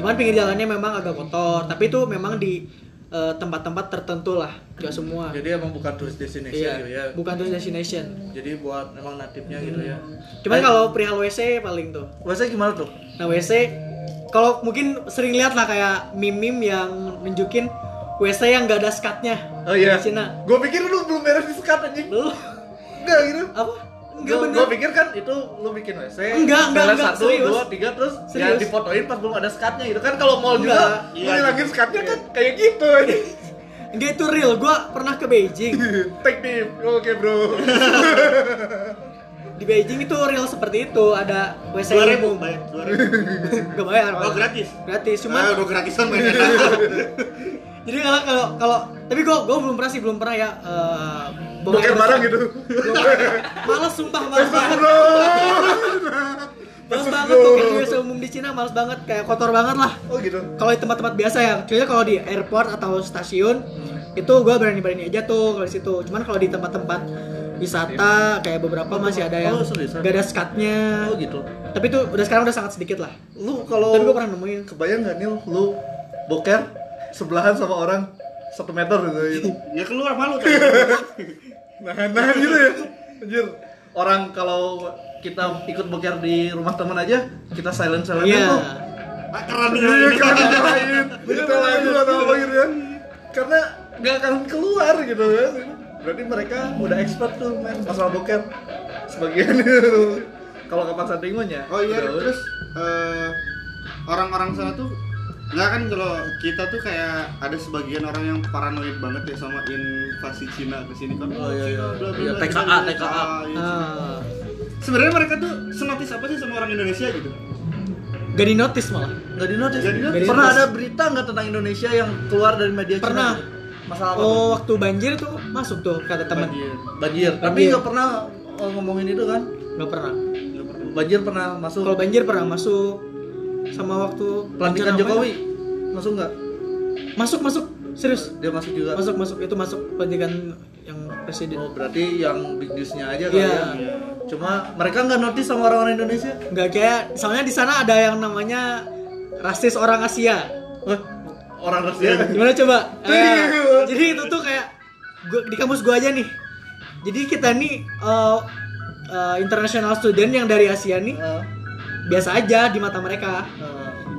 Cuman pinggir jalannya memang agak kotor, tapi itu memang di tempat-tempat tertentu lah, gak semua. Jadi emang bukan tourist destination gitu ya. Bukan tourist destination. Jadi buat emang natifnya gitu ya. Cuman kalau perihal WC paling tuh. WC gimana tuh? Nah, WC kalau mungkin sering lihat lah kayak meme yang nunjukin WC yang gak ada skatnya. Oh iya. Di Cina. Gua pikir lu belum beres di skat anjing. Enggak gitu. Apa? Enggak bener. Gua pikir kan itu lu bikin WC. Enggak. 1, 2, 3 terus serius. Ya dipotoin pas belum ada skatnya gitu kan. Kalau mall juga lu ngilangin skatnya kan kayak gitu. Enggak, itu real. Gua pernah ke Beijing. Take tip. Oke, bro. Di Beijing itu real seperti itu, ada WC. 2000 bayar. 2000. Enggak bayar. Oh, gratis. Gratis. Cuma udah gratisan mainnya. Jadi kalau tapi gua belum pernah ya bongkar barang gitu. Males sumpah, males banget. Males banget bongkar WC umum di Cina, males banget, kayak kotor banget lah. Oh gitu. Kalau di tempat-tempat biasa ya, cuman kalau di airport atau stasiun itu gua berani-berani aja tuh kalau di situ. Cuman kalau di tempat-tempat wisata kayak beberapa masih ada yang gak ada skatnya. Oh gitu. Tapi itu udah sekarang udah sangat sedikit lah. Lu kalau tadi gua pernah nemuin, kebayang gak Nil lu boker sebelahan sama orang 1 meter gitu. Ya keluar malu kan. Nah gitu ya. Anjir. Orang kalau kita ikut boker di rumah teman aja, kita silent-silent yeah. Tuh. Nah, keren gitu. Kita lagi atau boker ya. Karena enggak akan keluar gitu ya. Berarti mereka udah expert tuh masalah boker. Sebagian itu. Kalau kapan santingonya? Oh iya, terus orang-orang sana tuh nggak kan, kalau kita tuh kayak ada sebagian orang yang paranoid banget ya sama invasi Cina ke sini kan. Oh iya. TKA. Sebenarnya mereka tuh senotis apa sih sama orang Indonesia gitu? Gak dinotis malah. Gak dinotis. Pernah ada berita nggak tentang Indonesia yang keluar dari media Cina? Pernah. Masalah apa? Oh, waktu banjir tuh masuk tuh kata teman. Banjir. Tapi nggak pernah ngomongin itu kan? Nggak pernah. Banjir pernah masuk. Sama waktu pelantikan Jokowi ya? Masuk nggak? Masuk serius dia masuk juga. Masuk pelantikan yang presiden. Oh berarti yang big newsnya aja kan ya. Cuma mereka nggak notice sama orang-orang Indonesia. Nggak kayak soalnya di sana ada yang namanya rasis orang Asia. Orang Asia gimana coba? Jadi itu tuh kayak di kampus gua aja nih. Jadi kita nih international student yang dari Asia nih. Biasa aja di mata mereka.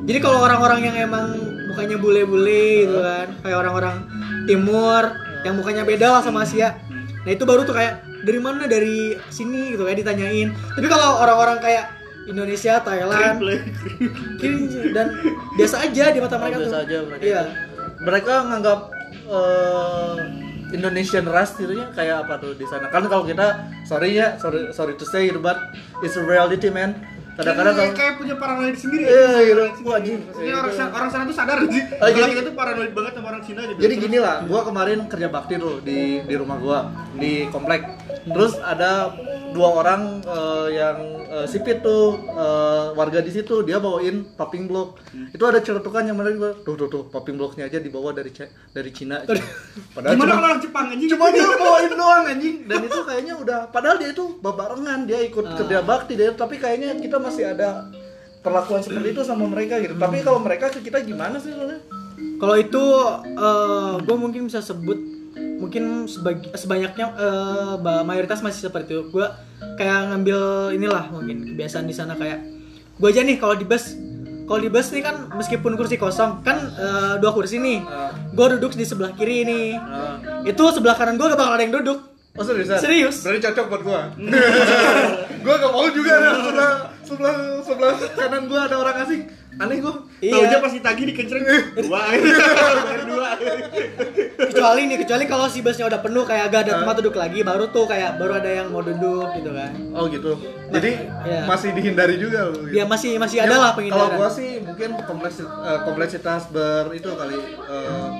Jadi kalau orang-orang yang emang mukanya bule-bule gitu kan, kayak orang-orang timur yang mukanya beda lah sama Asia. Nah, itu baru tuh kayak dari mana, dari sini gitu kayak ditanyain. Tapi kalau orang-orang kayak Indonesia, Thailand, dan biasa aja di mata mereka tuh. Biasa aja mereka. Iya. Mereka nganggap Indonesian ras dirinya kayak apa tuh di sana. Kan kalau kita sorry to say but it's a reality man. Kadang-kadang kayak punya paranoid sendiri. Iya, gitu. Gua anjing. Orang sana tuh sadar sih. Kalau kita tuh paranoid banget sama orang Cina gitu. Jadi gini lah, gua kemarin kerja bakti tuh di rumah gua di komplek. Terus ada dua orang yang sipit tuh, warga di situ, dia bawain popping block. Itu ada cerutukan yang menarik gua. Tuh popping blocknya aja dibawa dari Cina. Padahal gimana cuma orang Jepang anjing? Cuma dia bawain doang anjing. Dan itu kayaknya udah, padahal dia itu barengan, dia ikut kerja bakti dia, tapi kayaknya kita masih ada perlakuan seperti itu sama mereka gitu. Tapi kalau mereka ke kita gimana sih sebenarnya? Kalau itu gua mungkin bisa sebut mungkin sebanyaknya mayoritas masih seperti itu. Gue kayak ngambil inilah mungkin kebiasaan di sana, kayak gue aja nih kalau di bus nih kan meskipun kursi kosong kan dua kursi nih, gue duduk di sebelah kiri nih, itu sebelah kanan gue gak bakal ada yang duduk. Oh, serius? Berarti cocok buat gue. Gue gak mau juga ada sebelah kanan gue ada orang asing. Aneh gue, tau aja pas ditagi dikenceng dua. Kecuali kalau si busnya udah penuh kayak agak ada tempat duduk lagi, baru tuh kayak baru ada yang mau duduk gitu kan. Oh gitu. Jadi masih dihindari juga loh. Gitu. Ya masih ada lah penghindaran. Kalau gue sih mungkin kompleksitas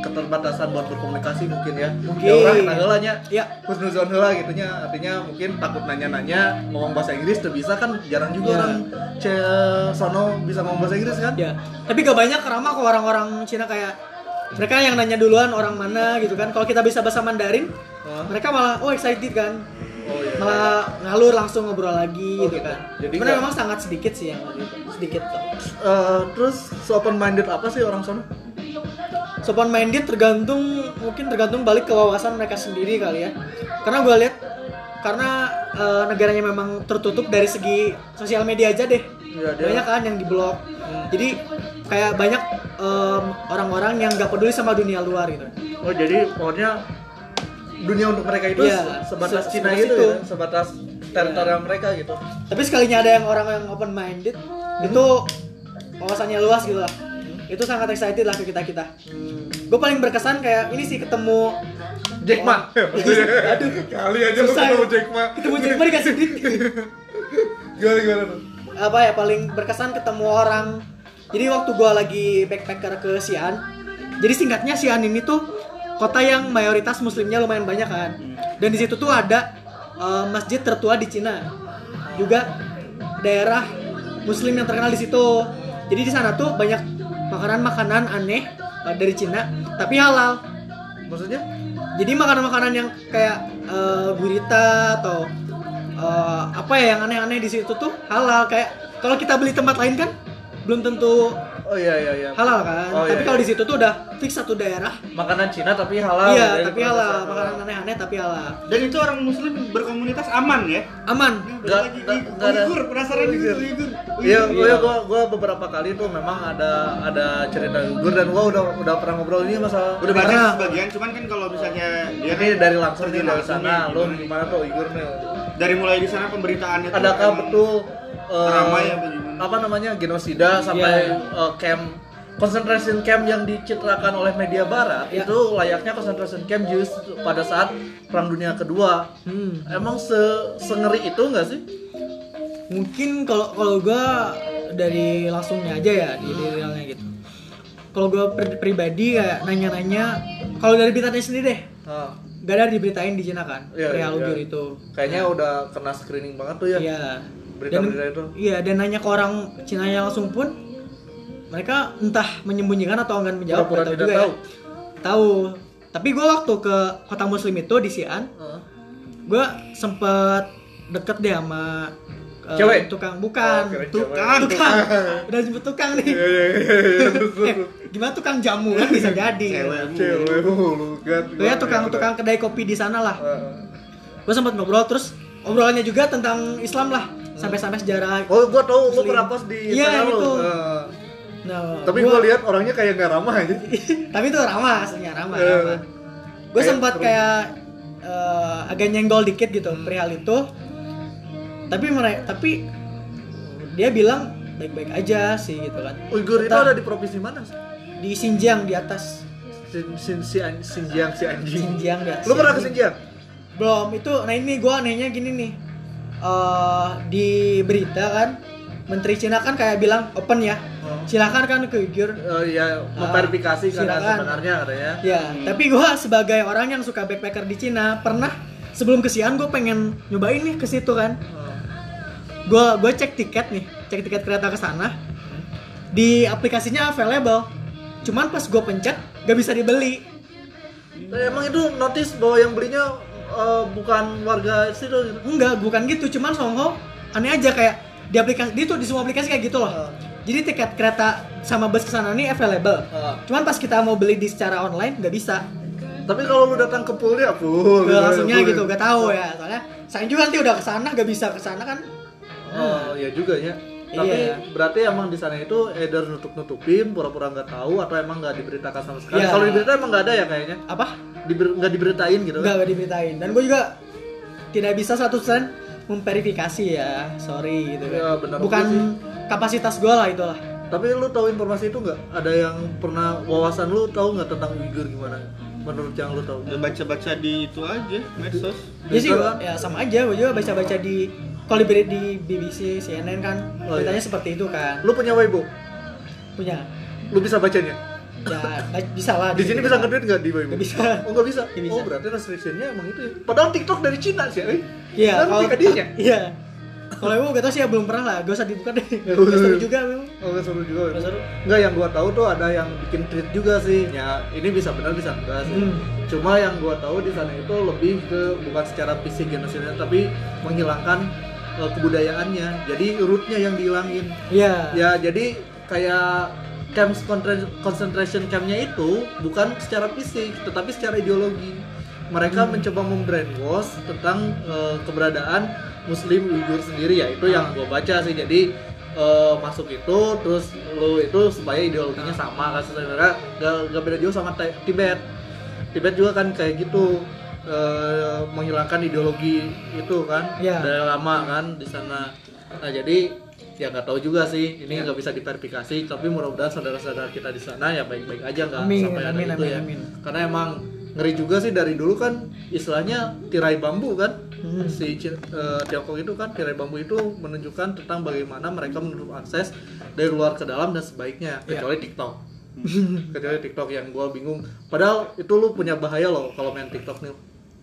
keterbatasan buat berkomunikasi mungkin ya. Ya orang tanggalannya husnuzon heula gitu nya, artinya mungkin takut nanya-nanya, ngomong bahasa Inggris tuh bisa kan jarang juga orang sono bisa ngomong bahasa Inggris kan? Ya. Tapi gak banyak ramah kok orang-orang Cina, kayak mereka yang nanya duluan orang mana gitu kan. Kalau kita bisa bahasa Mandarin, mereka malah excited kan. Oh, iya. Malah ngalur langsung ngobrol lagi gitu kan. Jadi memang sangat sedikit sih yang gitu. Sedikit tuh. Terus open minded apa sih orang sono? Open minded tergantung balik ke wawasan mereka sendiri kali ya. Karena gue lihat negaranya memang tertutup dari segi sosial media aja deh. Banyak kan yang diblok. Jadi kayak banyak orang-orang yang nggak peduli sama dunia luar gitu. Oh, jadi pokoknya dunia untuk mereka itu sebatas Cina itu ya, sebatas teritorial mereka gitu. Tapi sekalinya ada yang orang yang open minded, itu wawasannya luas gitu lah. Itu sangat excited lah ke kita. Gue paling berkesan kayak ini sih, ketemu Jack Ma. Aduh, kali aja lu ketemu Jack Ma. Ketemu Jack Ma dikasih duit. Gimana tuh? Apa ya, paling berkesan ketemu orang. Jadi waktu gue lagi backpacker ke Xi'an. Jadi singkatnya Xi'an ini tuh kota yang mayoritas muslimnya lumayan banyak kan. Dan di situ tuh ada masjid tertua di Cina. Juga daerah muslim yang terkenal di situ. Jadi di sana tuh banyak makanan-makanan aneh dari Cina tapi halal. Maksudnya? Jadi makanan-makanan yang kayak gurita atau apa ya yang aneh-aneh di situ tuh halal. Kayak kalau kita beli tempat lain kan belum tentu halal kan. Tapi kalau di situ tuh udah fix satu daerah makanan Cina tapi halal. Iya, tapi halal. Makanan aneh-aneh tapi halal. Dan itu orang muslim berkomunitas aman ya? Aman. Uyghur, penasaran gitu Uyghur. Iya, gua beberapa kali tuh memang ada cerita Uyghur dan gua udah pernah ngobrol ini masalah. Udah banyak sebagian, cuman kan kalau misalnya dia dari langsung dari sana, lu gimana tuh Uyghur nih? Dari mulai di sana pemberitaannya tuh adakah betul ramai genosida sampai camp concentration camp yang dicitrakan oleh media barat itu layaknya concentration camp Jews pada saat Perang Dunia Kedua. Emang sengeri itu enggak sih? Mungkin kalau gua dari langsungnya aja ya, di realnya gitu. Kalau gua pribadi kayak nanya-nanya kalau dari beritanya sendiri deh. Gak ada diberitain di Cina kan, real Uyghur itu. Kayaknya udah kena screening banget tuh ya. Iya. Berita-berita itu. Iya, dan nanya ke orang Cina yang langsung pun, mereka entah menyembunyikan atau enggan menjawab. Pura-pura tidak tahu. Tahu. Tapi gue waktu ke kota Muslim itu di Xi'an, gue sempet deket deh sama tukang tukang. Udah jemput tukang nih. Gimana tukang jamu kan bisa jadi. Cewek kan. Kayak tukang kedai kopi di sana lah. Gue sempat ngobrol, terus obrolannya juga tentang Islam lah, sampai sejarah. Oh, gue tau, gue pernah post di Instagram gitu. Nah, tapi gue lihat orangnya kayak nggak ramah aja. Tapi itu ramah, aslinya ramah. Gue sempat kayak agak nyenggol dikit gitu perihal itu. Tapi dia bilang baik-baik aja sih gitu kan. Uyghur itu ada di provinsi mana sih? Di Xinjiang di atas. Xinjiang ya. Lu pernah ke Xinjiang? Belum. Itu nah ini gua anehnya gini nih. Di berita kan Menteri Cina kan kayak bilang open ya. Silakan kan ke Uyghur. Memverifikasi karena sebenarnya katanya. Ya, tapi gua sebagai orang yang suka backpacker di Cina pernah sebelum ke Xi'an gue pengen nyobain nih ke situ kan. Gue cek tiket nih, cek tiket kereta ke sana. Di aplikasinya available. Cuman pas gue pencet gak bisa dibeli. Emang itu notice bahwa yang belinya bukan warga situ? Enggak, bukan gitu. Cuman Songho aneh aja kayak di aplikasi, di itu di semua aplikasi kayak gitu loh. Jadi tiket kereta sama bus kesana nih available. Cuman pas kita mau beli di secara online nggak bisa. Tapi kalau lu datang ke poolnya full. Gak langsungnya gitu, gak tahu ya. Soalnya saya juga nanti udah kesana nggak bisa kesana kan. Oh iya juga ya. Tapi iya, berarti emang di sana itu either nutup-nutupin, pura-pura nggak tahu, atau emang nggak diberitakan sama sekali. Iya. Kalau diberitakan emang nggak ada ya kayaknya. Apa? Nggak diberitain gitu? Nggak diberitain. Dan gue juga tidak bisa 100% memverifikasi ya, sorry gitu ya, kan. Bukan kapasitas gue lah itulah. Tapi lu tahu informasi itu nggak? Ada yang pernah wawasan lu tahu nggak tentang Uyghur gimana? Menurut yang lu tahu? Ya baca-baca di itu aja, medsos. Ya sih, ya sama aja. Gue juga baca-baca di, kalau di BBC, CNN kan, beritanya seperti itu kan. Lu punya Weibo? Punya. Lu bisa bacanya? Ya, bisa lah. Di sini bisa nge-tweet enggak di Weibo? Bisa. Oh, enggak bisa. Ya, bisa. Oh, berarti restriksinya emang itu ya. Padahal TikTok dari Cina sih, eh. Iya, kalau tadinya. Iya. Kalau Weibo enggak tahu sih ya, belum pernah lah. Enggak usah dibuka deh. Enggak seru juga memang. Oh, enggak seru juga. Enggak seru. Enggak, yang gua tahu tuh ada yang bikin tweet juga sih. Ya, ini bisa benar bisa enggak sih. Cuma yang gua tahu di sana itu lebih ke bukan secara fisik genosida, tapi menghilangkan kebudayaannya. Jadi rootnya yang dihilangin. Iya. Ya, jadi kayak camp concentration campnya itu bukan secara fisik tetapi secara ideologi. Mereka mencoba membrainwash tentang keberadaan Muslim Uyghur sendiri ya. Itu yang gue baca sih. Jadi masuk itu terus lo itu supaya ideologinya sama kan, sebenarnya gak beda jauh sama Tibet. Tibet juga kan kayak gitu, menghilangkan ideologi itu kan dari lama kan di sana. Nah jadi ya nggak tahu juga sih, ini nggak bisa diverifikasi, tapi mudah-mudahan saudara-saudara kita di sana ya baik-baik aja nggak sampai ada itu ya. Karena emang ngeri juga sih, dari dulu kan istilahnya tirai bambu kan, si Tiongkok itu kan tirai bambu itu menunjukkan tentang bagaimana mereka menutup akses dari luar ke dalam dan sebaiknya, kecuali TikTok. Kecuali TikTok yang gue bingung. Padahal itu lu punya bahaya loh kalau main TikTok nih.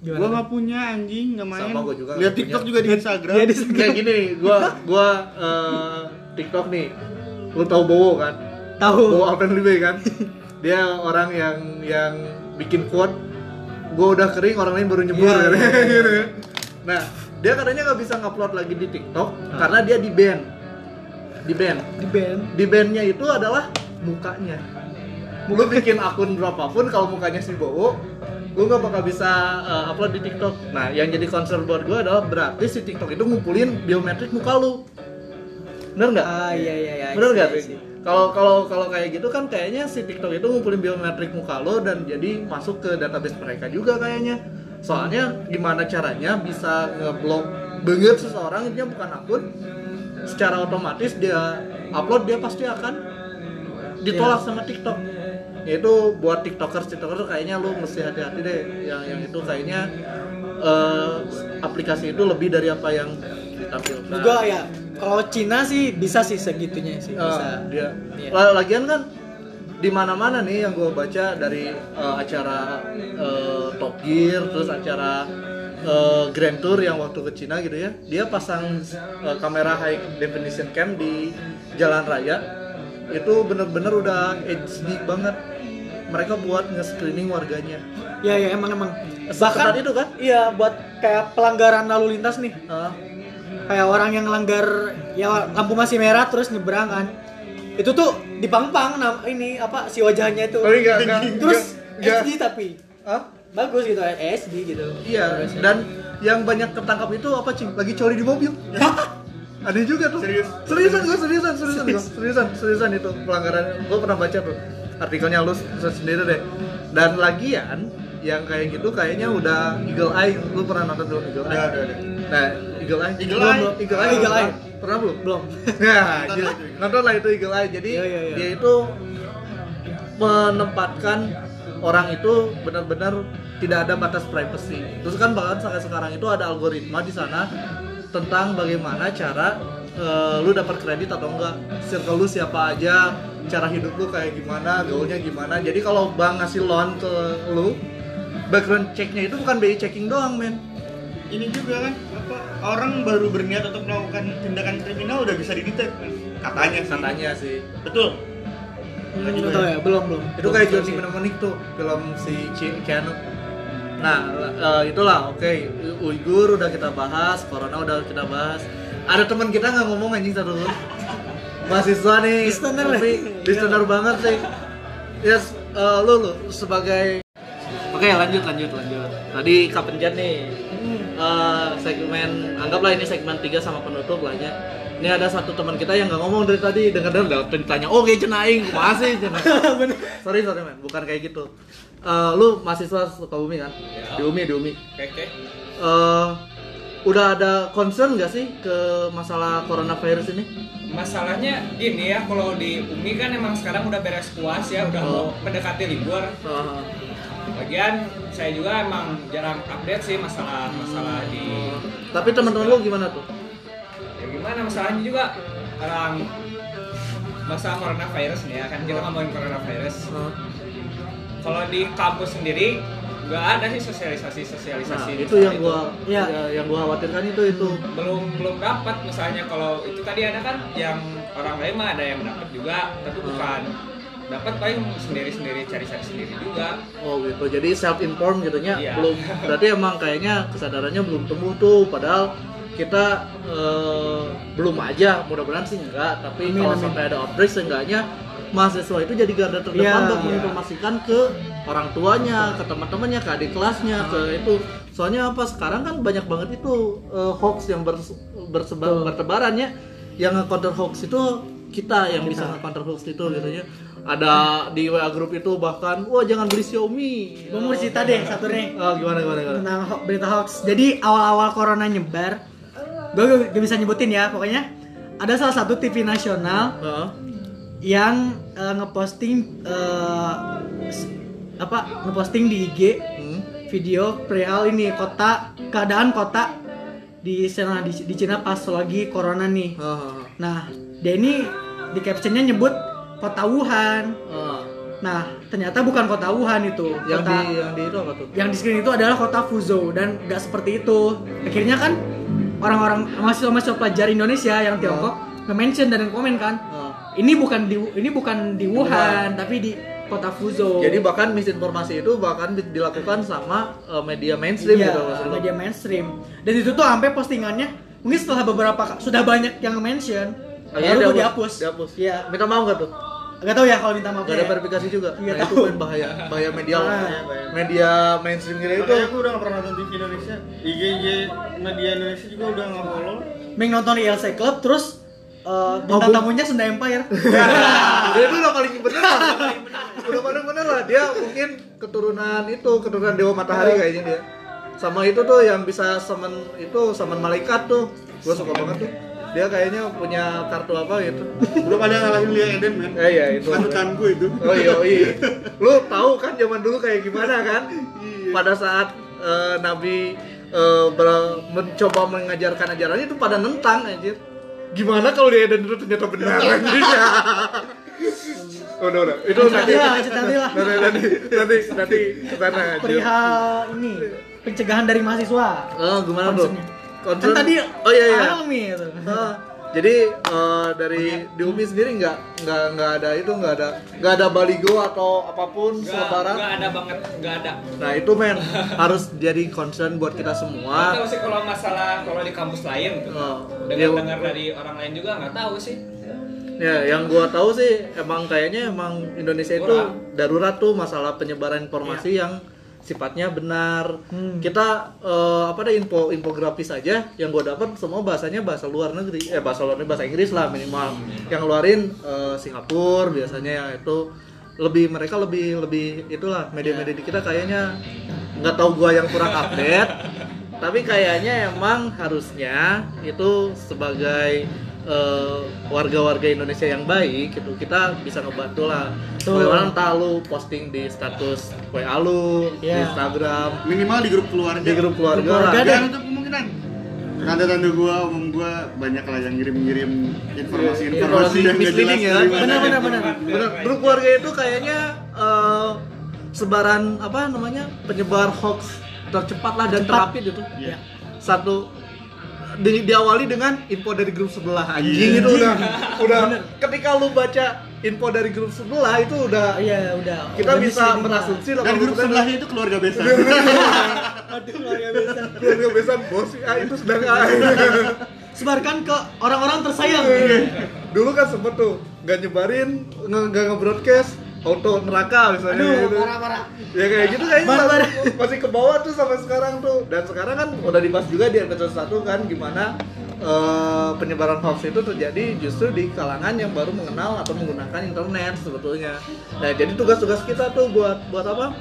Gue nggak punya anjing, nggak main. Sama gue juga. Lihat TikTok punya juga di Instagram. Ya, kayak gini nih, gue TikTok nih. Lu tahu Bowo kan? Tahu. Bowo Alpenlibe kan? Dia orang yang bikin quote. Gue udah kering, orang lain baru nyebur. Yeah. Nah, dia katanya nggak bisa ngupload lagi di TikTok karena dia di ban. Di bannya itu adalah mukanya. Lu bikin akun berapapun kalau mukanya si Bowo, gue gak bakal bisa upload di TikTok. Nah, yang jadi concern buat gue adalah berarti si TikTok itu ngumpulin biometrik muka lu. Bener gak? Ah iya. Bener gak? Kalau kayak gitu kan kayaknya si TikTok itu ngumpulin biometrik muka lu dan jadi masuk ke database mereka juga kayaknya. Soalnya gimana caranya bisa ngeblok banget seseorang, intinya bukan akun. Secara otomatis dia upload, dia pasti akan ditolak sama TikTok. Itu buat tiktokers kayaknya lu mesti hati-hati deh. Yang itu kayaknya aplikasi itu lebih dari apa yang ditampilkan. Gue ya kalau Cina sih bisa sih segitunya sih bisa. Dia. Lagian kan di mana-mana nih yang gue baca dari acara Top Gear, terus acara Grand Tour yang waktu ke Cina gitu ya. Dia pasang kamera high definition cam di jalan raya. Itu bener-bener udah HD banget. Mereka buat nge-screening warganya. Ya emang. Bahkan itu kan? Iya, buat kayak pelanggaran lalu lintas nih. Kayak orang yang langgar ya lampu masih merah terus nyebrang kan. Itu tuh dipang-pang ini apa si wajahnya itu. Enggak. Terus enggak. HD tapi. Bagus gitu, HD gitu. Iya, dan yang banyak tertangkap itu apa, Cing? Lagi coli di mobil. Ada juga tuh. Seriusan itu pelanggaran. Gue pernah baca tuh artikelnya, lu sendiri deh. Dan lagian yang kayak gitu kayaknya udah Eagle Eye. Lu pernah nonton dulu Eagle Eye? Udah. Nah, Eagle Eye. Pernah belum? Belum. Nah, nonton lah itu Eagle Eye. Jadi dia itu menempatkan orang itu benar-benar tidak ada batas privacy. Terus kan bahkan sekarang itu ada algoritma di sana tentang bagaimana cara lu dapat kredit atau enggak, circle lu siapa aja, cara hidup lu kayak gimana, gaulnya gimana. Jadi kalau bank ngasih loan ke lu, background checknya itu bukan BI checking doang, men. ini juga kan apa, orang baru berniat untuk melakukan tindakan kriminal udah bisa didetek kan? Katanya sih. Betul. Belum tahu ya, belum. Itu kayak John Cena menik tuh film si Keanu. Nah, itulah oke. Uyghur udah kita bahas, Corona udah kita bahas. Ada teman kita nggak ngomong anjing satu dulu. Mahasiswa nih, tapi listener banget sih. Yes, lu sebagai oke, lanjut. Tadi kepencet nih. Segmen anggaplah ini segmen 3 sama penutup lah ya. Ini ada satu teman kita yang nggak ngomong dari tadi, dengar ditanya, oh kayak cenaing, masih cena. sorry man, bukan kayak gitu. Lu mahasiswa Sukabumi kan? Ya. Di UMI. Oke. Udah ada concern nggak sih ke masalah coronavirus ini? Masalahnya gini ya, kalau di UMI kan emang sekarang udah beres puas ya, udah mau mendekati libur. Bagian saya juga emang jarang update sih masalah di. Tapi teman-teman lu gimana tuh? Gimana masalahnya juga orang masalah coronavirus nih ya kan kita ngomongin coronavirus. Kalau di kampus sendiri nggak ada sih sosialisasi. Nah, itu yang gua khawatirkan itu belum dapat misalnya kalau itu tadi ada kan yang orang lain mah ada yang dapat juga tapi bukan dapat paling sendiri-sendiri cari sendiri juga. Oh gitu. Jadi self inform gitunya iya. Belum. Berarti emang kayaknya kesadarannya belum tumbuh tuh padahal kita belum aja mudah-mudahan sih enggak tapi kalau sampai ada outbreak seenggaknya mahasiswa itu jadi garda terdepan untuk menginformasikan ke orang tuanya, ke teman-temannya, ke adik kelasnya, ke itu. Soalnya apa sekarang kan banyak banget itu hoax yang bertebaran ya. Yang counter hoax itu kita yang bisa counter hoax itu gitu ya. Ada di WA grup itu bahkan wah jangan beli Xiaomi. Gua mau cerita deh satu nih. Oh, gimana? Tentang berita hoax. Jadi awal-awal corona nyebar gue gak bisa nyebutin ya, pokoknya ada salah satu TV nasional yang ngeposting di IG video perihal ini keadaan kota di Cina pas lagi corona nih. Nah dia ini di captionnya nyebut kota Wuhan. Nah ternyata bukan kota Wuhan itu yang di itu apa tuh? Yang di screen itu adalah kota Fuzhou dan gak seperti itu. Akhirnya kan orang-orang mahasiswa pelajar Indonesia yang Tiongkok nge-mention dan komen kan. Ini bukan di Wuhan tapi di kota Fuzhou. Jadi bahkan misinformasi itu bahkan dilakukan sama media mainstream gitu maksudnya. Media mainstream. Dan itu tuh sampai postingannya mungkin setelah beberapa sudah banyak yang mention lalu dihapus. Iya. Minta maaf enggak tuh? Enggak tahu ya kalau minta maaf. Enggak ada verifikasi juga. Nah, itu kan bahaya media mainstream gitu. Makanya aku udah enggak pernah nonton TV Indonesia. IG media Indonesia juga udah enggak follow. Meng nonton ILC Club terus bintang tamunya Sunda Empire. Dia itu udah paling bener lah. Dia mungkin keturunan Dewa Matahari kayaknya dia. Sama itu tuh yang bisa summon malaikat tuh. Gua suka banget tuh. Dia kayaknya punya kartu apa gitu. Belum ada ngalahin Lia Eden kan? Iya itu. Kanutanku itu. Oh iya. Lu tahu kan zaman dulu kayak gimana kan? Pada saat Nabi mencoba mengajarkan ajarannya itu pada nentang anjir. Gimana kalau Lia Eden itu ternyata benar anjir. Udah. Itu nanti lah. Nanti kesana aja. Perihal ini pencegahan dari mahasiswa. Gimana tuh? Kan tadi alami itu. Jadi dari di UMI sendiri nggak ada baligo atau apapun selebaran. Nggak ada. Nah itu harus jadi concern buat kita semua. Nggak tahu sih kalau masalah kalau di kampus lain gitu. Dengar dari orang lain juga nggak tahu sih. Ya, yang gua tahu sih kayaknya Indonesia itu darurat tuh masalah penyebaran informasi yang sifatnya benar. Kita infografis aja yang gue dapat semua bahasanya bahasa Inggris lah minimal. Yang ngeluarin Singapura biasanya ya itu mereka lebih itulah media-media kita kayaknya nggak tahu gue yang kurang update. Tapi kayaknya harusnya itu sebagai warga-warga Indonesia yang baik gitu kita bisa ngebantu lah. Bagaimana entah lu posting di status WA lu, di Instagram, minimal di grup keluarga. Di grup keluarga dan untuk kemungkinan tanda-tanda umum gua banyak lah yang ngirim-ngirim informasi yang enggak jelas. Benar. Grup keluarga itu kayaknya sebaran penyebar hoax tercepat lah dan terapit itu. satu diawali dengan info dari grup sebelah anjing. Itu udah ketika lu baca info dari grup sebelah itu udah iya udah kita bisa berasumsi lah. Dan grup sebelahnya itu keluarga besan. Aduh keluarga besan bos ah itu sedang sebarkan ke orang-orang tersayang. Dulu kan sempet tuh nggak nyebarin nggak ngebroadcast auto neraka misalnya. Aduh, gitu. Parah-parah. Ya kayak gitu kayaknya masih ke bawah tuh sampai sekarang tuh. Dan sekarang kan udah dibahas juga di RK1 kan gimana penyebaran hoax itu terjadi justru di kalangan yang baru mengenal atau menggunakan internet sebetulnya. Nah, jadi tugas-tugas kita tuh buat apa?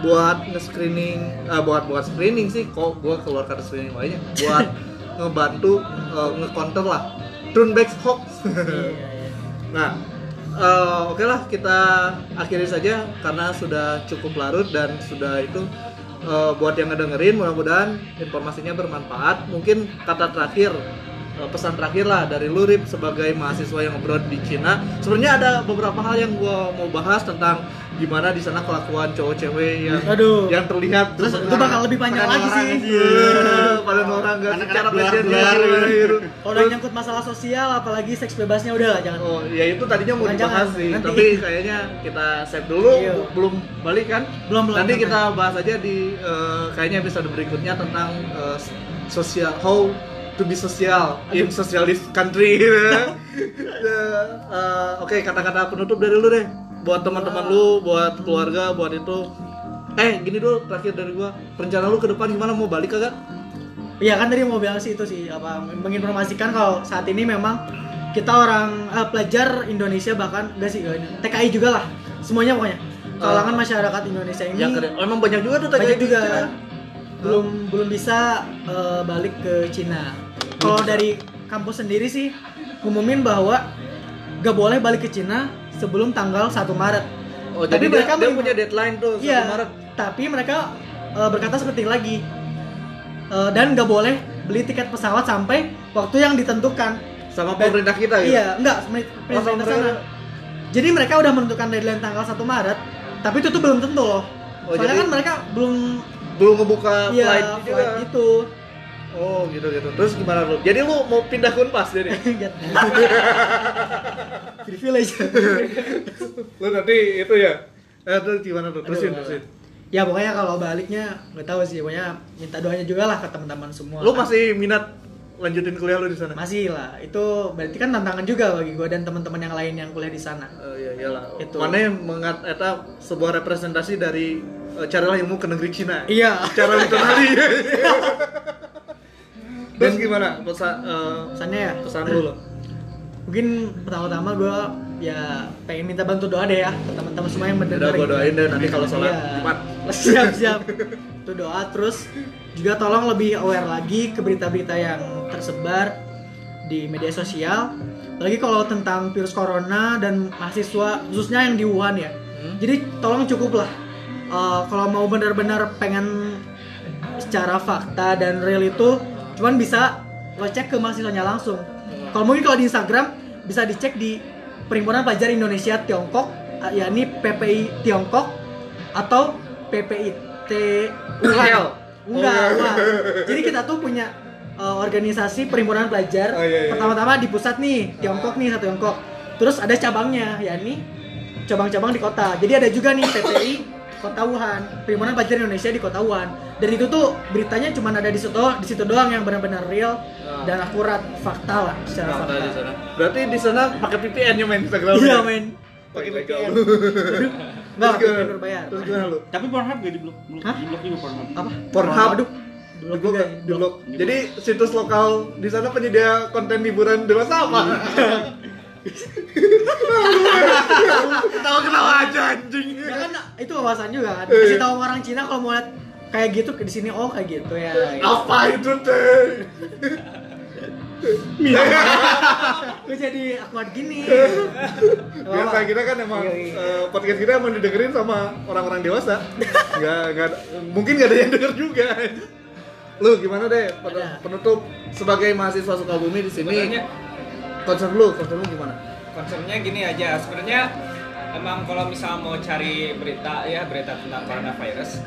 Buat nge-screening, buat screening sih kok gua keluar kata screening banyak. Buat ngebantu nge-counter lah. Turn back hoax. Nah, oke lah kita akhiri saja karena sudah cukup larut dan sudah itu buat yang ngedengerin mudah-mudahan informasinya bermanfaat. Mungkin kata terakhir pesan terakhir lah dari lu Rip sebagai mahasiswa yang abroad di Cina. Sebenarnya ada beberapa hal yang gua mau bahas tentang gimana di sana kelakuan cowok-cewek yang terlihat terus itu bakal lebih panjang lagi sih. Pada orang enggak secara belajar. Kalau udah nyangkut masalah sosial apalagi seks bebasnya udah jangan. Oh, ya itu tadinya mau dibahas sih, tapi kayaknya kita save dulu belum balik kan? Belum. Nanti kita bahas aja di kayaknya episode berikutnya tentang sosial how to be social in socialist country. Oke, kata-kata penutup dari lu deh. Buat teman-teman lu, buat keluarga, buat itu. Gini dulu terakhir dari gua. Rencana lu ke depan gimana, mau balik kagak? Iya kan tadi mau bilang sih itu sih apa menginformasikan kalau saat ini memang kita orang pelajar Indonesia bahkan enggak sih TKI juga lah. Semuanya pokoknya kalangan masyarakat Indonesia ini. Emang banyak juga tuh TKI juga. Belum bisa balik ke Cina. Kalau dari kampus sendiri sih ngumumin bahwa gak boleh balik ke Cina sebelum tanggal 1 Maret. Oh, tapi jadi mereka dia punya deadline tuh 1 Maret. Tapi mereka berkata seperti lagi. Dan gak boleh beli tiket pesawat sampai waktu yang ditentukan sama pemerintah kita ya. Iya, enggak, pemerintah sana. Jadi mereka udah menentukan deadline tanggal 1 Maret, tapi itu tuh belum tentu loh. Soalnya kan mereka belum ngebuka flight juga itu. Oh gitu. Terus gimana lu? Jadi lu mau pindah Unpas jadi? Privilege. Lu nanti itu ya. Terus gimana tuh? Terusin. Ya pokoknya kalau baliknya nggak tahu sih. Pokoknya minta doanya juga lah ke teman-teman semua. Lu masih minat lanjutin kuliah lu di sana? Masih lah. Itu berarti kan tantangan juga bagi gua dan teman-teman yang lain yang kuliah di sana. Oh iya iyalah. Itu. Mana yang mengata sebuah representasi dari carilah ilmu ke negeri Cina. Iya. Cara literasi. Terus gimana pesannya ya? Pesan dulu. Mungkin pertama-tama gue ya pengen minta bantu doa deh ya ke teman-teman semua yang mendengar. Udah gue doain deh nanti kalau sholat cepat. Siap. Itu doa terus juga tolong lebih aware lagi ke berita-berita yang tersebar di media sosial. Apalagi kalau tentang virus corona dan mahasiswa khususnya yang di Wuhan ya. Jadi tolong cukup lah kalau mau benar-benar pengen secara fakta dan real itu cuman bisa lo cek ke mahasiswanya langsung. Kalau mungkin kalau di Instagram bisa dicek di Perhimpunan Pelajar Indonesia Tiongkok, yakni PPI Tiongkok atau PPIT Wuhan. Enggak. Jadi kita tuh punya organisasi perhimpunan pelajar. Pertama-tama di pusat nih, Tiongkok nih satu Tiongkok. Terus ada cabangnya, yakni cabang-cabang di kota. Jadi ada juga nih PPI Kota Wuhan, Perhimpunan Pelajar Indonesia di Kota Wuhan. Dan itu tuh beritanya cuma ada di situ doang yang benar-benar real dan akurat fakta lah secara fakta. Disana. Berarti di sana pakai VPN ya main Instagram. Iya main. Pakai VPN. Enggak berbayar. Terus gimana lu? Tapi Pornhub gak di-blok juga Pornhub. Apa? Pornhub. Aduh. Di-blok. Jadi situs lokal di sana penyedia konten hiburan dewasa apa? Ketawa aja anjing. Ya kan itu wawasan juga kan. Kasih tahu orang Cina kalau mau lihat kayak gitu ke di sini kayak gitu ya. Apa itu teh? Gue jadi akuat gini. Biasa kita kan emang podcast kita emang didengerin sama orang-orang dewasa. Enggak mungkin enggak ada yang denger juga. Lu gimana deh penutup sebagai mahasiswa Sukabumi di sini? Concern lu gimana? Concernnya gini aja, sebenarnya emang kalau misal mau cari berita tentang coronavirus,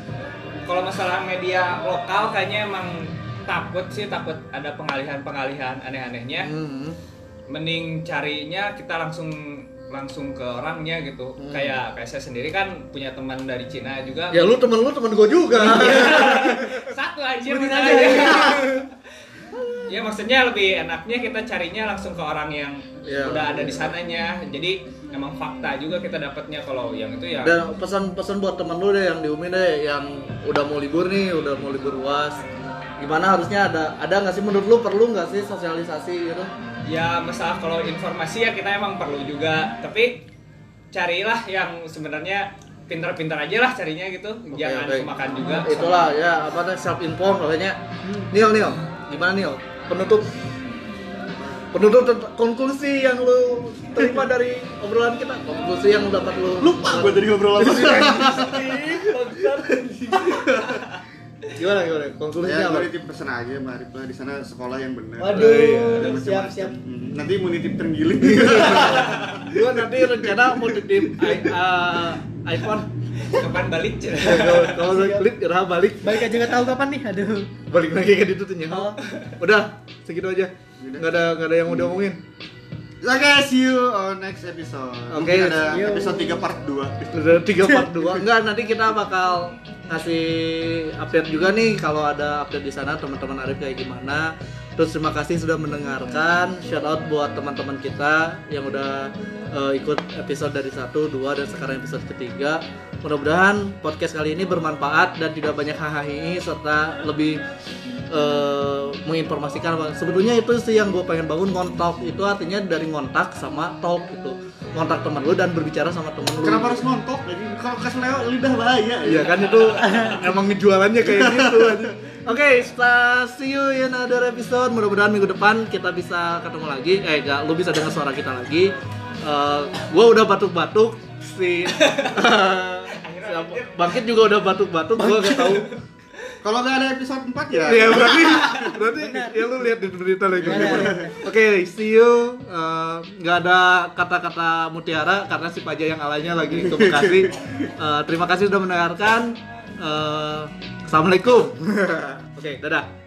kalau masalah media lokal kayaknya emang takut sih, takut ada pengalihan-pengalihan aneh-anehnya. Mending carinya kita langsung ke orangnya gitu. Kayak saya sendiri kan punya teman dari Cina juga. Ya lu temen gue juga. Satu aja bener aja. Ya maksudnya lebih enaknya kita carinya langsung ke orang yang udah ada di sananya. Jadi emang fakta juga kita dapatnya kalau yang itu ya. Dan pesan-pesan buat temen lu deh yang di UMI deh, yang udah mau libur nih, udah mau libur UAS. Gimana harusnya ada nggak sih menurut lu, perlu nggak sih sosialisasi gitu? Ya masalah kalau informasi ya kita emang perlu juga, tapi carilah yang sebenarnya pintar-pintar aja lah carinya gitu, jangan kemakan juga. Itulah ya apa namanya self inform makanya. Nil, gimana Nil? Penutup konklusi yang lu terima dari obrolan kita, konklusi yang dapat lu lupa gue dari obrolan kita. Gimana konklusinya apa? Nitip pesan aja Mbak Arief lah, di sana sekolah yang benar. Waduh, siap-siap. Nanti mau nitip terenggiling. Gua nanti rencana mau nitip iPhone. Kapan balik? Kalau balik, balik. Balik aja nggak tahu kapan nih. Aduh. Balik lagi ke itu tuh nyaho. Udah, segitu aja. Nggak ada yang mau diomongin. Oke, see you on next episode. Mungkin ada episode 3 part 2. Ada 3 part 2. Enggak, nanti kita bakal kasih update juga nih kalau ada update di sana teman-teman Arief kayak gimana. Terus terima kasih sudah mendengarkan. Shout out buat teman-teman kita yang udah ikut episode dari 1, 2 dan sekarang episode ketiga. Mudah-mudahan podcast kali ini bermanfaat dan tidak banyak hahaha serta lebih menginformasikan. Sebetulnya itu sih yang gue pengen bangun, ngontak. Itu artinya dari ngontak sama talk gitu. Ngontak teman lu dan berbicara sama teman lu. Kenapa harus ngontok? Kalau kesleo lidah bahaya. Iya kan itu emang ngejualannya kayak gitu aja. Oke, see you in another episode. Mudah-mudahan minggu depan kita bisa ketemu lagi. Lu bisa dengar suara kita lagi. Gua udah batuk-batuk Bangkit juga udah batuk-batuk. Gua enggak tahu. Kalau enggak ada episode 4 ya. Iya, berarti ya lu lihat di berita lagi. Oke, see you. Enggak ada kata-kata mutiara karena si Paja yang alanya lagi ke Bekasi. Terima kasih sudah mendengarkan. Assalamualaikum. Oke, dadah.